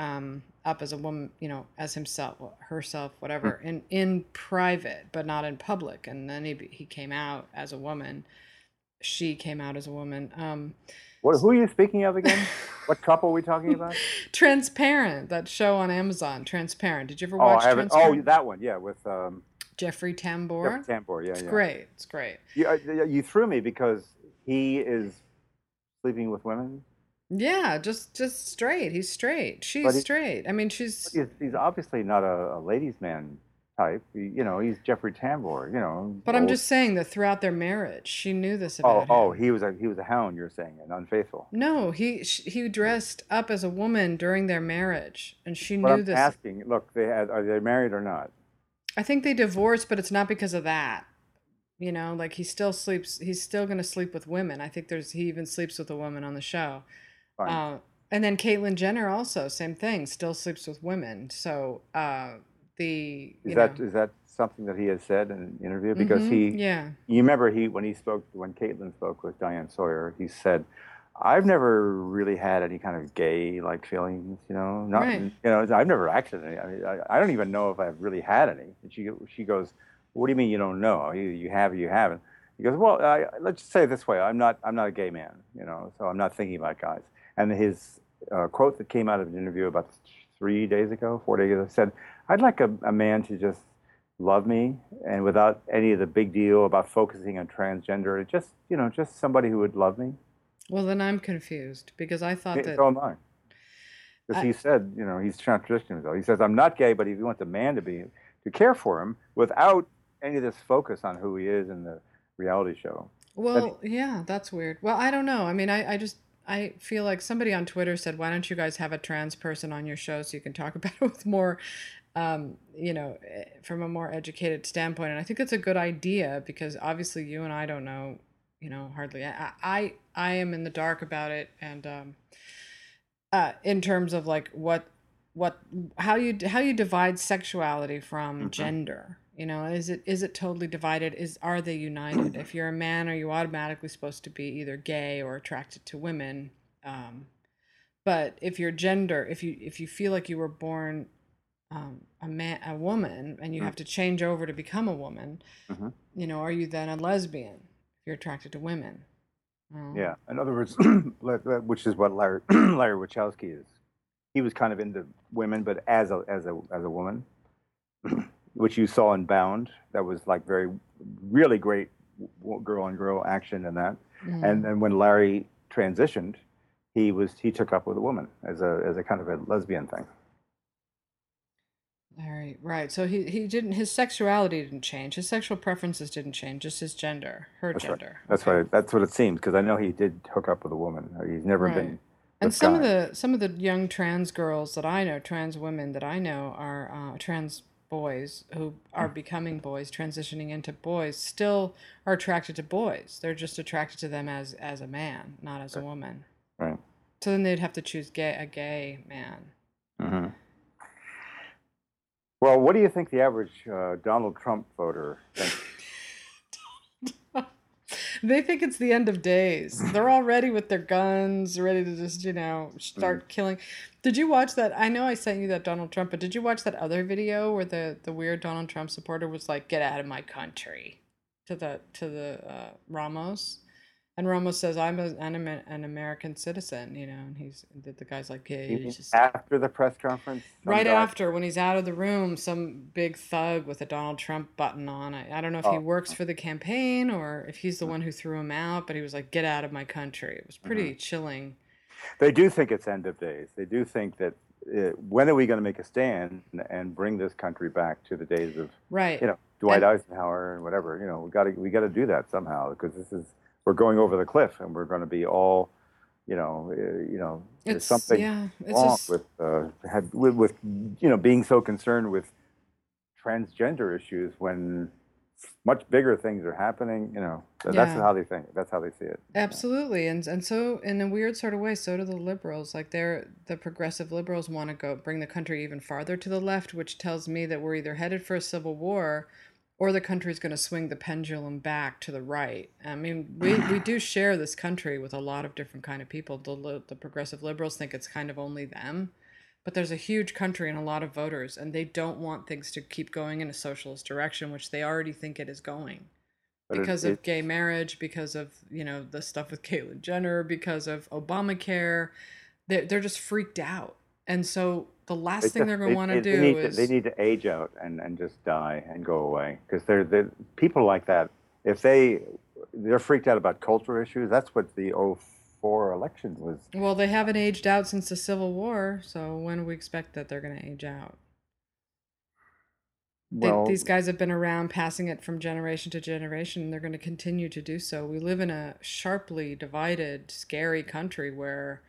up as a woman, you know, as himself, herself, whatever, in private, but not in public. And then he came out as a woman. She came out as a woman. Who are you speaking of again? What couple are we talking about? Transparent, that show on Amazon, Transparent. Did you ever watch Transparent? Oh, that one, yeah, with... Jeffrey Tambor. Jeffrey Tambor, yeah, it's great, it's great. You threw me because he is sleeping with women? Yeah, just straight. He's straight. She's straight. I mean, she's... He's obviously not a ladies' man type. You know, he's Jeffrey Tambor, you know. But old. I'm just saying that throughout their marriage, she knew this about him. Oh, he was a hound, you're saying, and unfaithful. No, he dressed up as a woman during their marriage, and she knew this. I'm asking, look, are they married or not? I think they divorced, but it's not because of that. You know, like he's still going to sleep with women. I think he even sleeps with a woman on the show. And then Caitlyn Jenner also, same thing, still sleeps with women. So is that something that he has said in an interview? Because you remember when Caitlyn spoke with Diane Sawyer, he said, "I've never really had any kind of gay-like feelings, you know. You know, I've never acted any. I mean, I don't even know if I've really had any." And she goes, "What do you mean you don't know? Either you have or you haven't." He goes, "Well, let's just say it this way: I'm not a gay man, you know, so I'm not thinking about guys." And his quote that came out of an interview about 4 days ago, said, "I'd like a man to just love me, and without any of the big deal about focusing on transgender, just, you know, just somebody who would love me." Well, then I'm confused, because I thought that... So am I. Because he said, you know, he's contradicting himself. He says, "I'm not gay, but if you want the man to care for him," without any of this focus on who he is in the reality show. Well, that's weird. Well, I don't know. I mean, I feel like somebody on Twitter said, "Why don't you guys have a trans person on your show so you can talk about it with more, you know, from a more educated standpoint?" And I think that's a good idea, because obviously you and I don't know, you know, hardly. I am in the dark about it, and in terms of like how you divide sexuality from gender. You know, is it totally divided? Are they united? If you're a man, are you automatically supposed to be either gay or attracted to women? But if your gender, if you feel like you were born a woman, and you have to change over to become a woman, you know, are you then a lesbian if you're attracted to women? Yeah. In other words, which is what Larry Wachowski is. He was kind of into women, but as a woman. Which you saw in Bound, that was like very, really great girl-on-girl action in that. Mm-hmm. And when Larry transitioned, he took up with a woman as a kind of a lesbian thing. All right, right. So he didn't, his sexuality didn't change, his sexual preferences didn't change, just his gender, her gender. Right. That's right. That's what it seems, because I know he did hook up with a woman. He's never been. And some of the young trans girls that I know, trans women that I know, are trans boys who are becoming boys, transitioning into boys, still are attracted to boys. They're just attracted to them as a man, not as a woman. Right. So then they'd have to choose a gay man. Mm-hmm. Well, what do you think the average Donald Trump voter thinks? They think it's the end of days. They're all ready with their guns, ready to just, you know, start killing. Did you watch that? I know I sent you that Donald Trump, but did you watch that other video where the weird Donald Trump supporter was like, "Get out of my country," to the Ramos? And Ramos says, I'm an American citizen, you know, and the guy's like, "Hey." Yeah, after the press conference? Right after, when he's out of the room, some big thug with a Donald Trump button on. I don't know if he works for the campaign or if he's the one who threw him out, but he was like, "Get out of my country." It was pretty chilling. They do think it's end of days. They do think that when are we going to make a stand and bring this country back to the days of, you know, Dwight Eisenhower and whatever. You know, we got to do that somehow, because this is... We're going over the cliff, and we're going to be all, you know, there's something wrong with you know, being so concerned with transgender issues when much bigger things are happening. You know, that's how they think. That's how they see it. Absolutely, and so in a weird sort of way, so do the liberals. Like the progressive liberals want to go bring the country even farther to the left, which tells me that we're either headed for a civil war, or the country's going to swing the pendulum back to the right. I mean, we do share this country with a lot of different kind of people. The progressive liberals think it's kind of only them, but there's a huge country and a lot of voters, and they don't want things to keep going in a socialist direction, which they already think it is going. But because of gay marriage, because of, you know, the stuff with Caitlyn Jenner, because of Obamacare, they're just freaked out. And so the last thing they're going to want to do is... They need to age out and just die and go away. Because they're people like that, if they're freaked out about cultural issues, that's what the 2004 election was. Well, they haven't aged out since the Civil War, so when do we expect that they're going to age out? Well, these guys have been around passing it from generation to generation, and they're going to continue to do so. We live in a sharply divided, scary country where...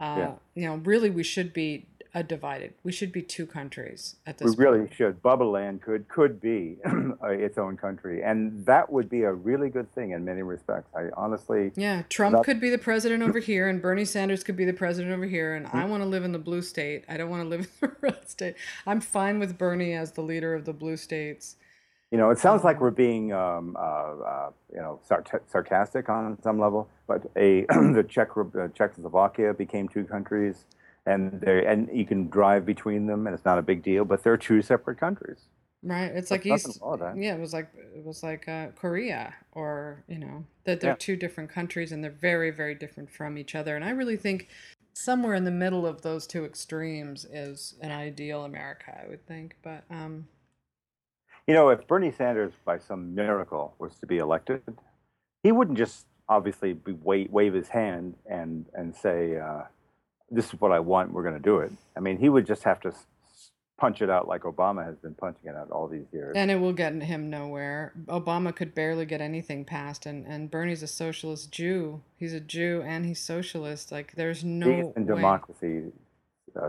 You know, really, we should be divided. We should be two countries at this point. We really should. Bubba Land could be its own country, and that would be a really good thing in many respects. I honestly... Yeah, Trump could be the president over here, and Bernie Sanders could be the president over here, and I want to live in the blue state. I don't want to live in the red state. I'm fine with Bernie as the leader of the blue states. You know, it sounds like we're being, you know, sarcastic on some level. But the Czechoslovakia became two countries, and you can drive between them, and it's not a big deal. But they're two separate countries. Right. It's like East. Yeah, it was like Korea, or you know, that they're two different countries, and they're very, very different from each other. And I really think somewhere in the middle of those two extremes is an ideal America, I would think. But. You know, if Bernie Sanders, by some miracle, was to be elected, he wouldn't just obviously wave his hand and say, this is what I want, we're going to do it. I mean, he would just have to punch it out like Obama has been punching it out all these years. And it will get him nowhere. Obama could barely get anything passed, and Bernie's a socialist Jew. He's a Jew and he's socialist. Like, there's no way. And democracy,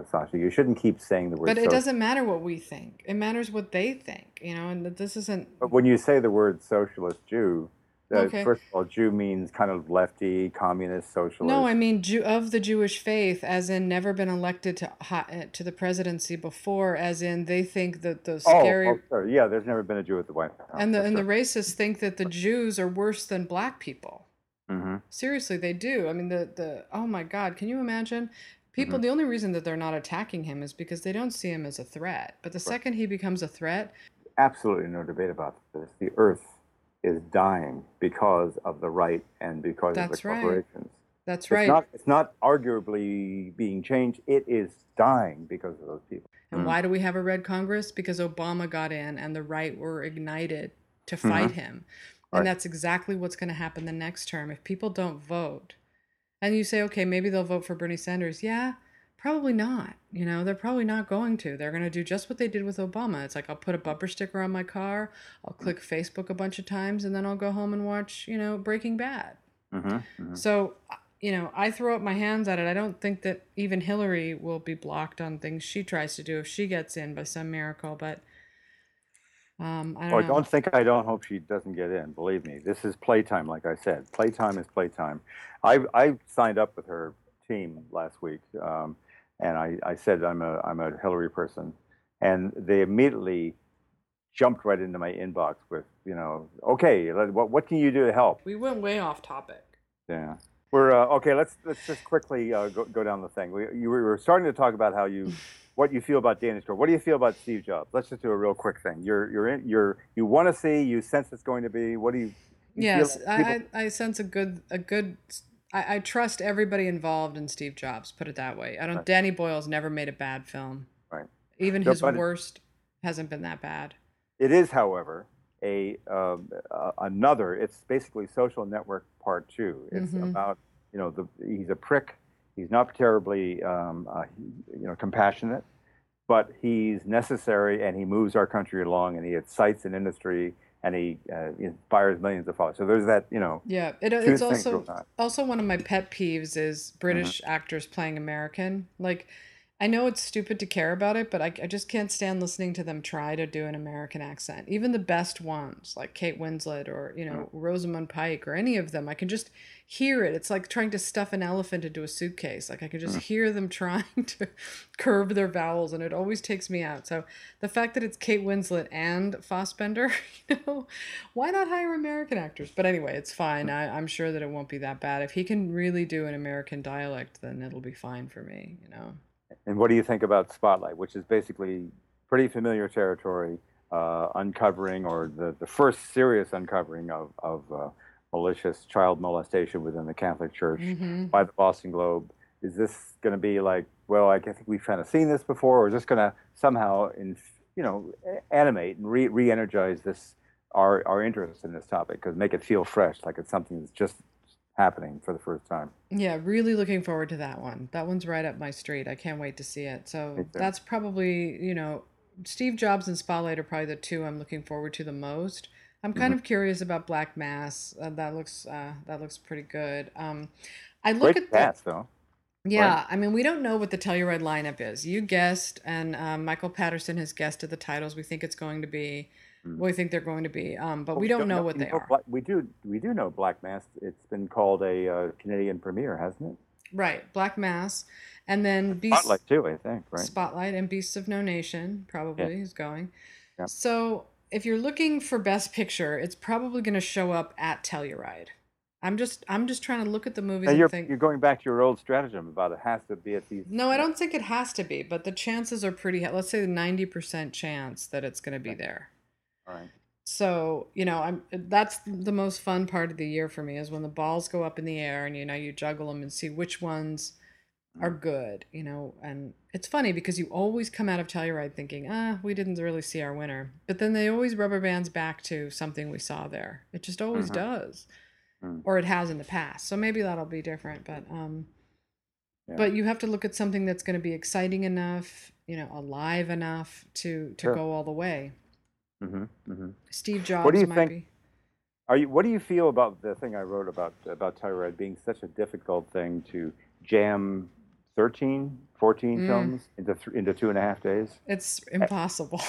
Sasha, you shouldn't keep saying the word. But it doesn't matter what we think. It matters what they think, you know, and this isn't... But when you say the word socialist Jew, first of all, Jew means kind of lefty, communist, socialist. No, I mean Jew of the Jewish faith, as in never been elected to the presidency before, as in they think that the scary... Yeah, there's never been a Jew at the White House. And the racists think that the Jews are worse than black people. Mm-hmm. Seriously, they do. I mean, oh my God, can you imagine... People, the only reason that they're not attacking him is because they don't see him as a threat. But the second he becomes a threat... Absolutely no debate about this. The earth is dying because of the right and because of the corporations. That's right. It's not arguably being changed. It is dying because of those people. And why do we have a red Congress? Because Obama got in and the right were ignited to fight him. And that's exactly what's going to happen the next term. If people don't vote... And you say, okay, maybe they'll vote for Bernie Sanders. Yeah, probably not. You know, they're probably not going to. They're going to do just what they did with Obama. It's like, I'll put a bumper sticker on my car. I'll click Facebook a bunch of times, and then I'll go home and watch, you know, Breaking Bad. So, you know, I throw up my hands at it. I don't think that even Hillary will be blocked on things she tries to do if she gets in by some miracle. But I don't think, I don't hope she doesn't get in. Believe me, this is playtime, like I said. Playtime is playtime. I signed up with her team last week, and I said I'm a Hillary person, and they immediately jumped right into my inbox with, you know, okay, what can you do to help? We went way off topic. Yeah. We're okay. Let's just quickly go down the thing. We were starting to talk about how what you feel about Danish Girl. What do you feel about Steve Jobs? Let's just do a real quick thing. You want to see. You sense it's going to be. What do you? Yes, I sense a good. I trust everybody involved in Steve Jobs. Put it that way. I don't. Right. Danny Boyle's never made a bad film. Right. Even his worst hasn't been that bad. It is, however, another. It's basically Social Network Part 2. It's about, you know, he's a prick. He's not terribly, compassionate, but he's necessary, and he moves our country along, and he incites an industry, and he inspires millions of followers. So there's that, you know. Yeah, it's also one of my pet peeves is British actors playing American. Like, I know it's stupid to care about it, but I just can't stand listening to them try to do an American accent. Even the best ones, like Kate Winslet or, you know, Rosamund Pike or any of them, I can just hear it. It's like trying to stuff an elephant into a suitcase. Like I can just hear them trying to curb their vowels, and it always takes me out. So the fact that it's Kate Winslet and Fassbender, you know, why not hire American actors? But anyway, it's fine. I'm sure that it won't be that bad. If he can really do an American dialect, then it'll be fine for me, you know. And what do you think about Spotlight, which is basically pretty familiar territory, uncovering, or the first serious uncovering of malicious child molestation within the Catholic Church by the Boston Globe? Is this going to be like, well, I think we've kind of seen this before, or is this going to somehow, animate and re-energize this our interest in this topic, because make it feel fresh, like it's something that's just happening for the first time? Yeah, really looking forward to that one. That one's right up my street. I can't wait to see it. So that's probably, you know, Steve Jobs and Spotlight are probably the two I'm looking forward to the most. I'm kind of curious about Black Mass. That looks pretty good. I look great at that though. Yeah, right. I mean, we don't know what the Telluride lineup is. You guessed, and Michael Patterson has guessed at the titles we think it's going to be. We think they're going to be, but we don't know what they are. We do know Black Mass. It's been called a Canadian premiere, hasn't it? Right, Black Mass, and then Beasts, Spotlight too, I think. Right, Spotlight and Beasts of No Nation probably is going. Yeah. So if you're looking for Best Picture, it's probably going to show up at Telluride. I'm just trying to look at the movies and think. You're going back to your old stratagem about it has to be at these. No, I don't think it has to be, but the chances are pretty high. Let's say the 90% chance that it's going to be there. All right. So, you know, that's the most fun part of the year for me, is when the balls go up in the air and, you know, you juggle them and see which ones are good, you know. And it's funny because you always come out of Telluride thinking, we didn't really see our winner. But then they always rubber bands back to something we saw there. It just always does. Or it has in the past. So maybe that'll be different. But, but you have to look at something that's going to be exciting enough, you know, alive enough to go all the way. Steve Jobs. What do you think? What do you feel about the thing I wrote about Telluride being such a difficult thing to jam 13, 14 films into 2.5 days? It's impossible.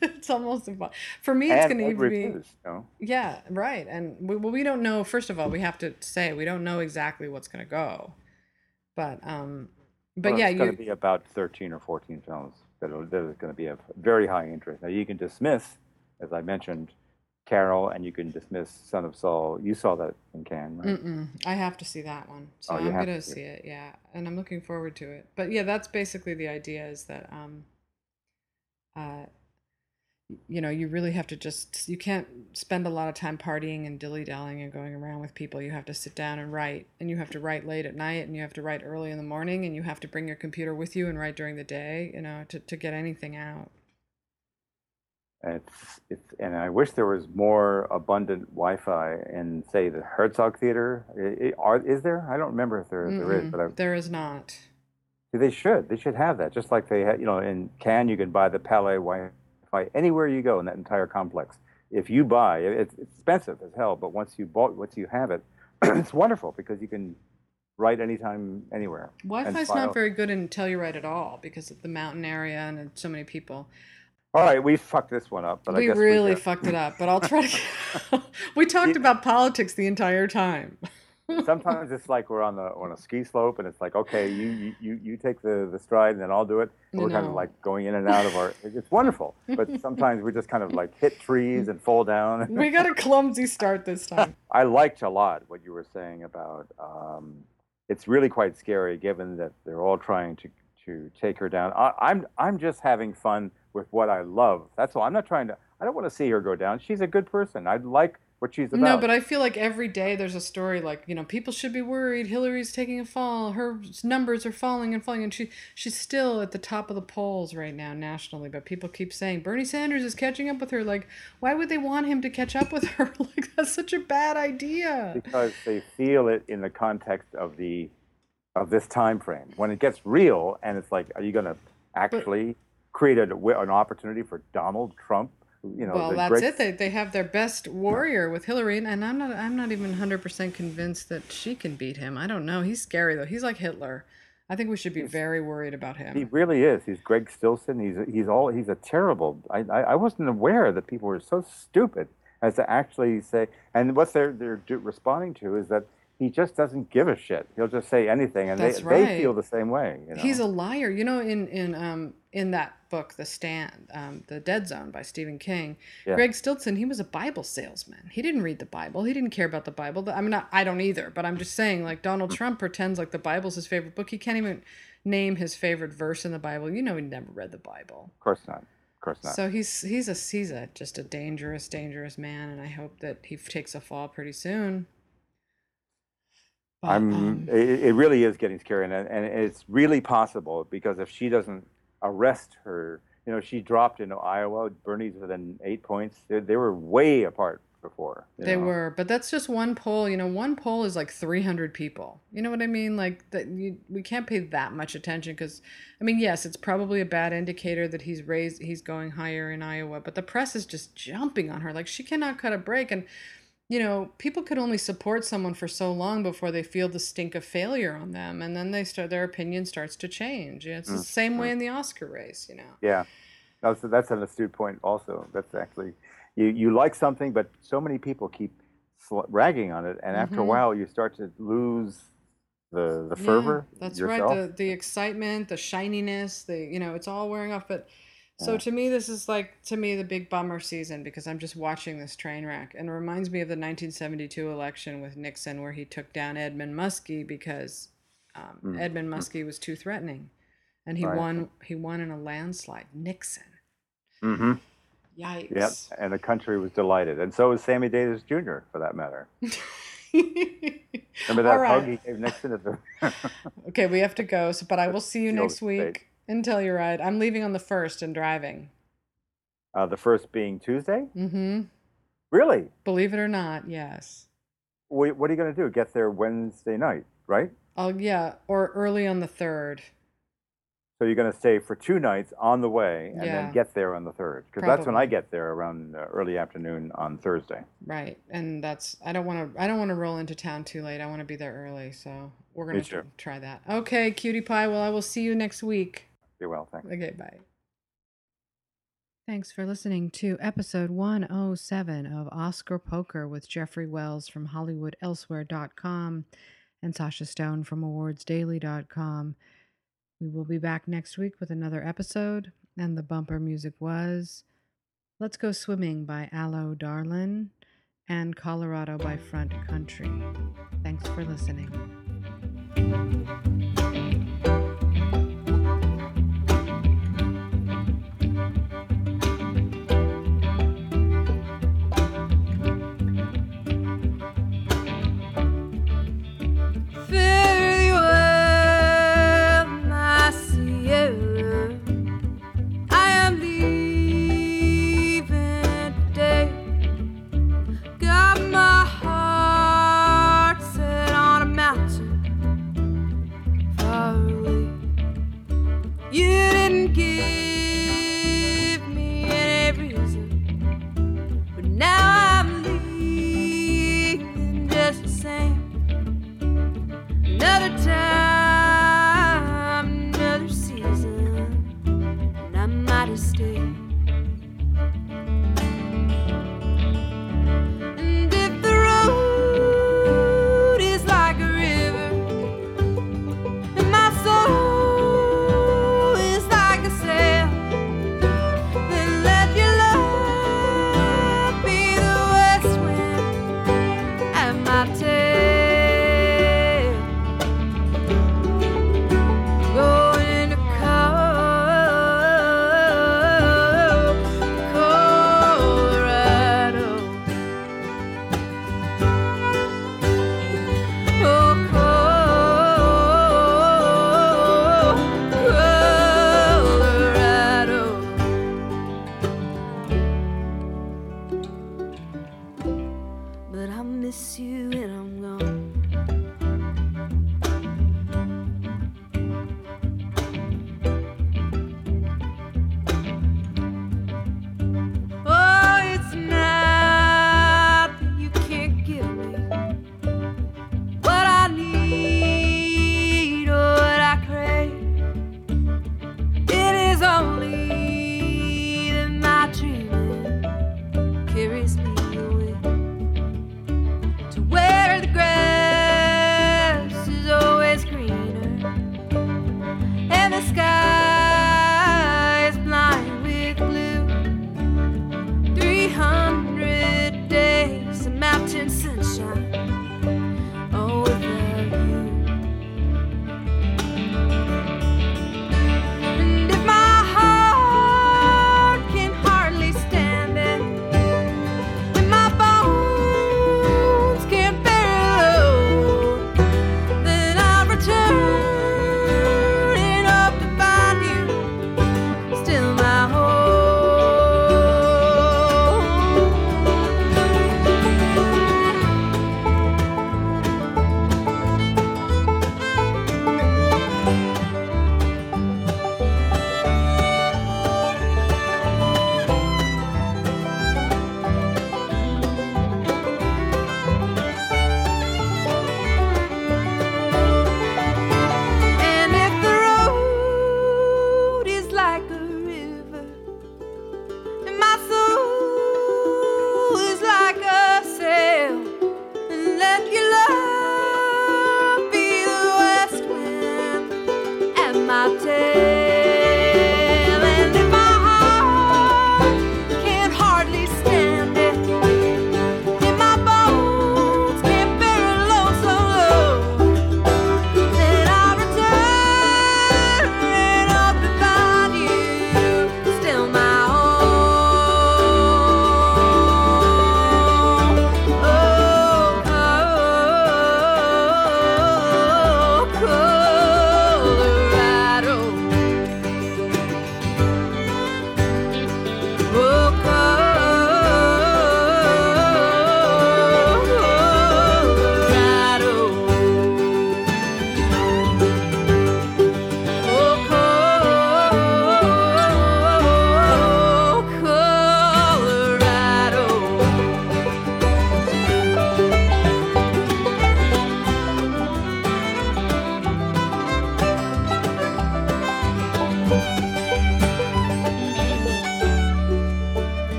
It's almost impossible. For me, it's going to even be. No? Yeah, right. And we don't know. First of all, we have to say we don't know exactly what's going to go. But it's going to be about 13 or 14 films. There's going to be a very high interest. Now, you can dismiss, as I mentioned, Carol, and you can dismiss Son of Saul. You saw that in Cannes, right? I have to see that one. So I'm going to see it, yeah. And I'm looking forward to it. But, yeah, that's basically the idea, is that, you know, you really have to you can't spend a lot of time partying and dilly-dallying and going around with people. You have to sit down and write, and you have to write late at night, and you have to write early in the morning, and you have to bring your computer with you and write during the day, you know, to get anything out. And I wish there was more abundant Wi-Fi in, say, the Herzog Theater. Is there? I don't remember if there is. But there is not. They should have that, just like they have, you know, in Cannes you can buy the Palais Wi-Fi anywhere you go in that entire complex. If you buy, it's expensive as hell, but once you have it, it's wonderful because you can write anytime, anywhere. Wi-Fi's not very good in Telluride at all because of the mountain area and so many people. All right, we fucked this one up. But I guess we really fucked it up, but I'll try to... We talked about politics the entire time. Sometimes it's like we're on a ski slope, and it's like, okay, you take the stride, and then I'll do it. We're kind of like going in and out of our. It's wonderful, but sometimes we just kind of like hit trees and fall down. We got a clumsy start this time. I liked a lot what you were saying about. It's really quite scary, given that they're all trying to take her down. I'm just having fun with what I love. That's all. I'm not trying to. I don't want to see her go down. She's a good person. I'd like. What she's about. No, but I feel like every day there's a story like, you know, people should be worried. Hillary's taking a fall. Her numbers are falling. And she's still at the top of the polls right now nationally. But people keep saying Bernie Sanders is catching up with her. Like, why would they want him to catch up with her? Like, that's such a bad idea. Because they feel it in the context of this time frame. When it gets real and it's like, are you going to actually create an opportunity for Donald Trump? You know, well, that's great... it. They have their best warrior with Hillary, and I'm not even 100% convinced that she can beat him. I don't know. He's scary though. He's like Hitler. I think we should be very worried about him. He really is. He's Greg Stilson. He's a terrible. I wasn't aware that people were so stupid as to actually say. And what they're responding to is that. He just doesn't give a shit. He'll just say anything, and they feel the same way. You know? He's a liar. You know, in that book, The Stand, The Dead Zone by Stephen King, yeah. Greg Stilson, he was a Bible salesman. He didn't read the Bible. He didn't care about the Bible. I mean, I don't either, but I'm just saying, like, Donald Trump pretends like the Bible's his favorite book. He can't even name his favorite verse in the Bible. You know he never read the Bible. Of course not. So he's just a dangerous, dangerous man, and I hope that he takes a fall pretty soon. It really is getting scary, and it's really possible because if she doesn't arrest her, you know, she dropped into Iowa. Bernie's within 8 points. They were way apart before. They were, but that's just one poll. You know, one poll is like 300 people. You know what I mean? Like that, we can't pay that much attention because, I mean, yes, it's probably a bad indicator that he's going higher in Iowa, but the press is just jumping on her. Like she cannot cut a break and. You know, people could only support someone for so long before they feel the stink of failure on them, and then their opinion starts to change. You know, it's the same way in the Oscar race, you know. Yeah, no, so that's an astute point also. That's actually, you like something, but so many people keep ragging on it, and after a while you start to lose the fervor. That's yourself. Right, the excitement, the shininess, it's all wearing off, but... So to me, this is the big bummer season because I'm just watching this train wreck. And it reminds me of the 1972 election with Nixon where he took down Edmund Muskie because Edmund Muskie was too threatening. And he won in a landslide. Nixon. Mm-hmm. Yikes. Yep. And the country was delighted. And so was Sammy Davis Jr., for that matter. Remember that hug he gave Nixon at the... Okay, we have to go. But I will see you next week. State. In Telluride. I'm leaving on the 1st and driving. The 1st being Tuesday? Mm-hmm. Really? Believe it or not, yes. Wait, what are you going to do? Get there Wednesday night, right? Oh, yeah, or early on the 3rd. So you're going to stay for 2 nights on the way and then get there on the 3rd. Because that's when I get there around early afternoon on Thursday. Right, and that's I don't want to roll into town too late. I want to be there early, so we're going to try that. Okay, cutie pie, well, I will see you next week. You're welcome. Okay, bye. Thanks for listening to episode 107 of Oscar Poker with Jeffrey Wells from HollywoodElsewhere.com and Sasha Stone from AwardsDaily.com. We will be back next week with another episode, and the bumper music was Let's Go Swimming by Aloe Darlin' and Colorado by Front Country. Thanks for listening. pursue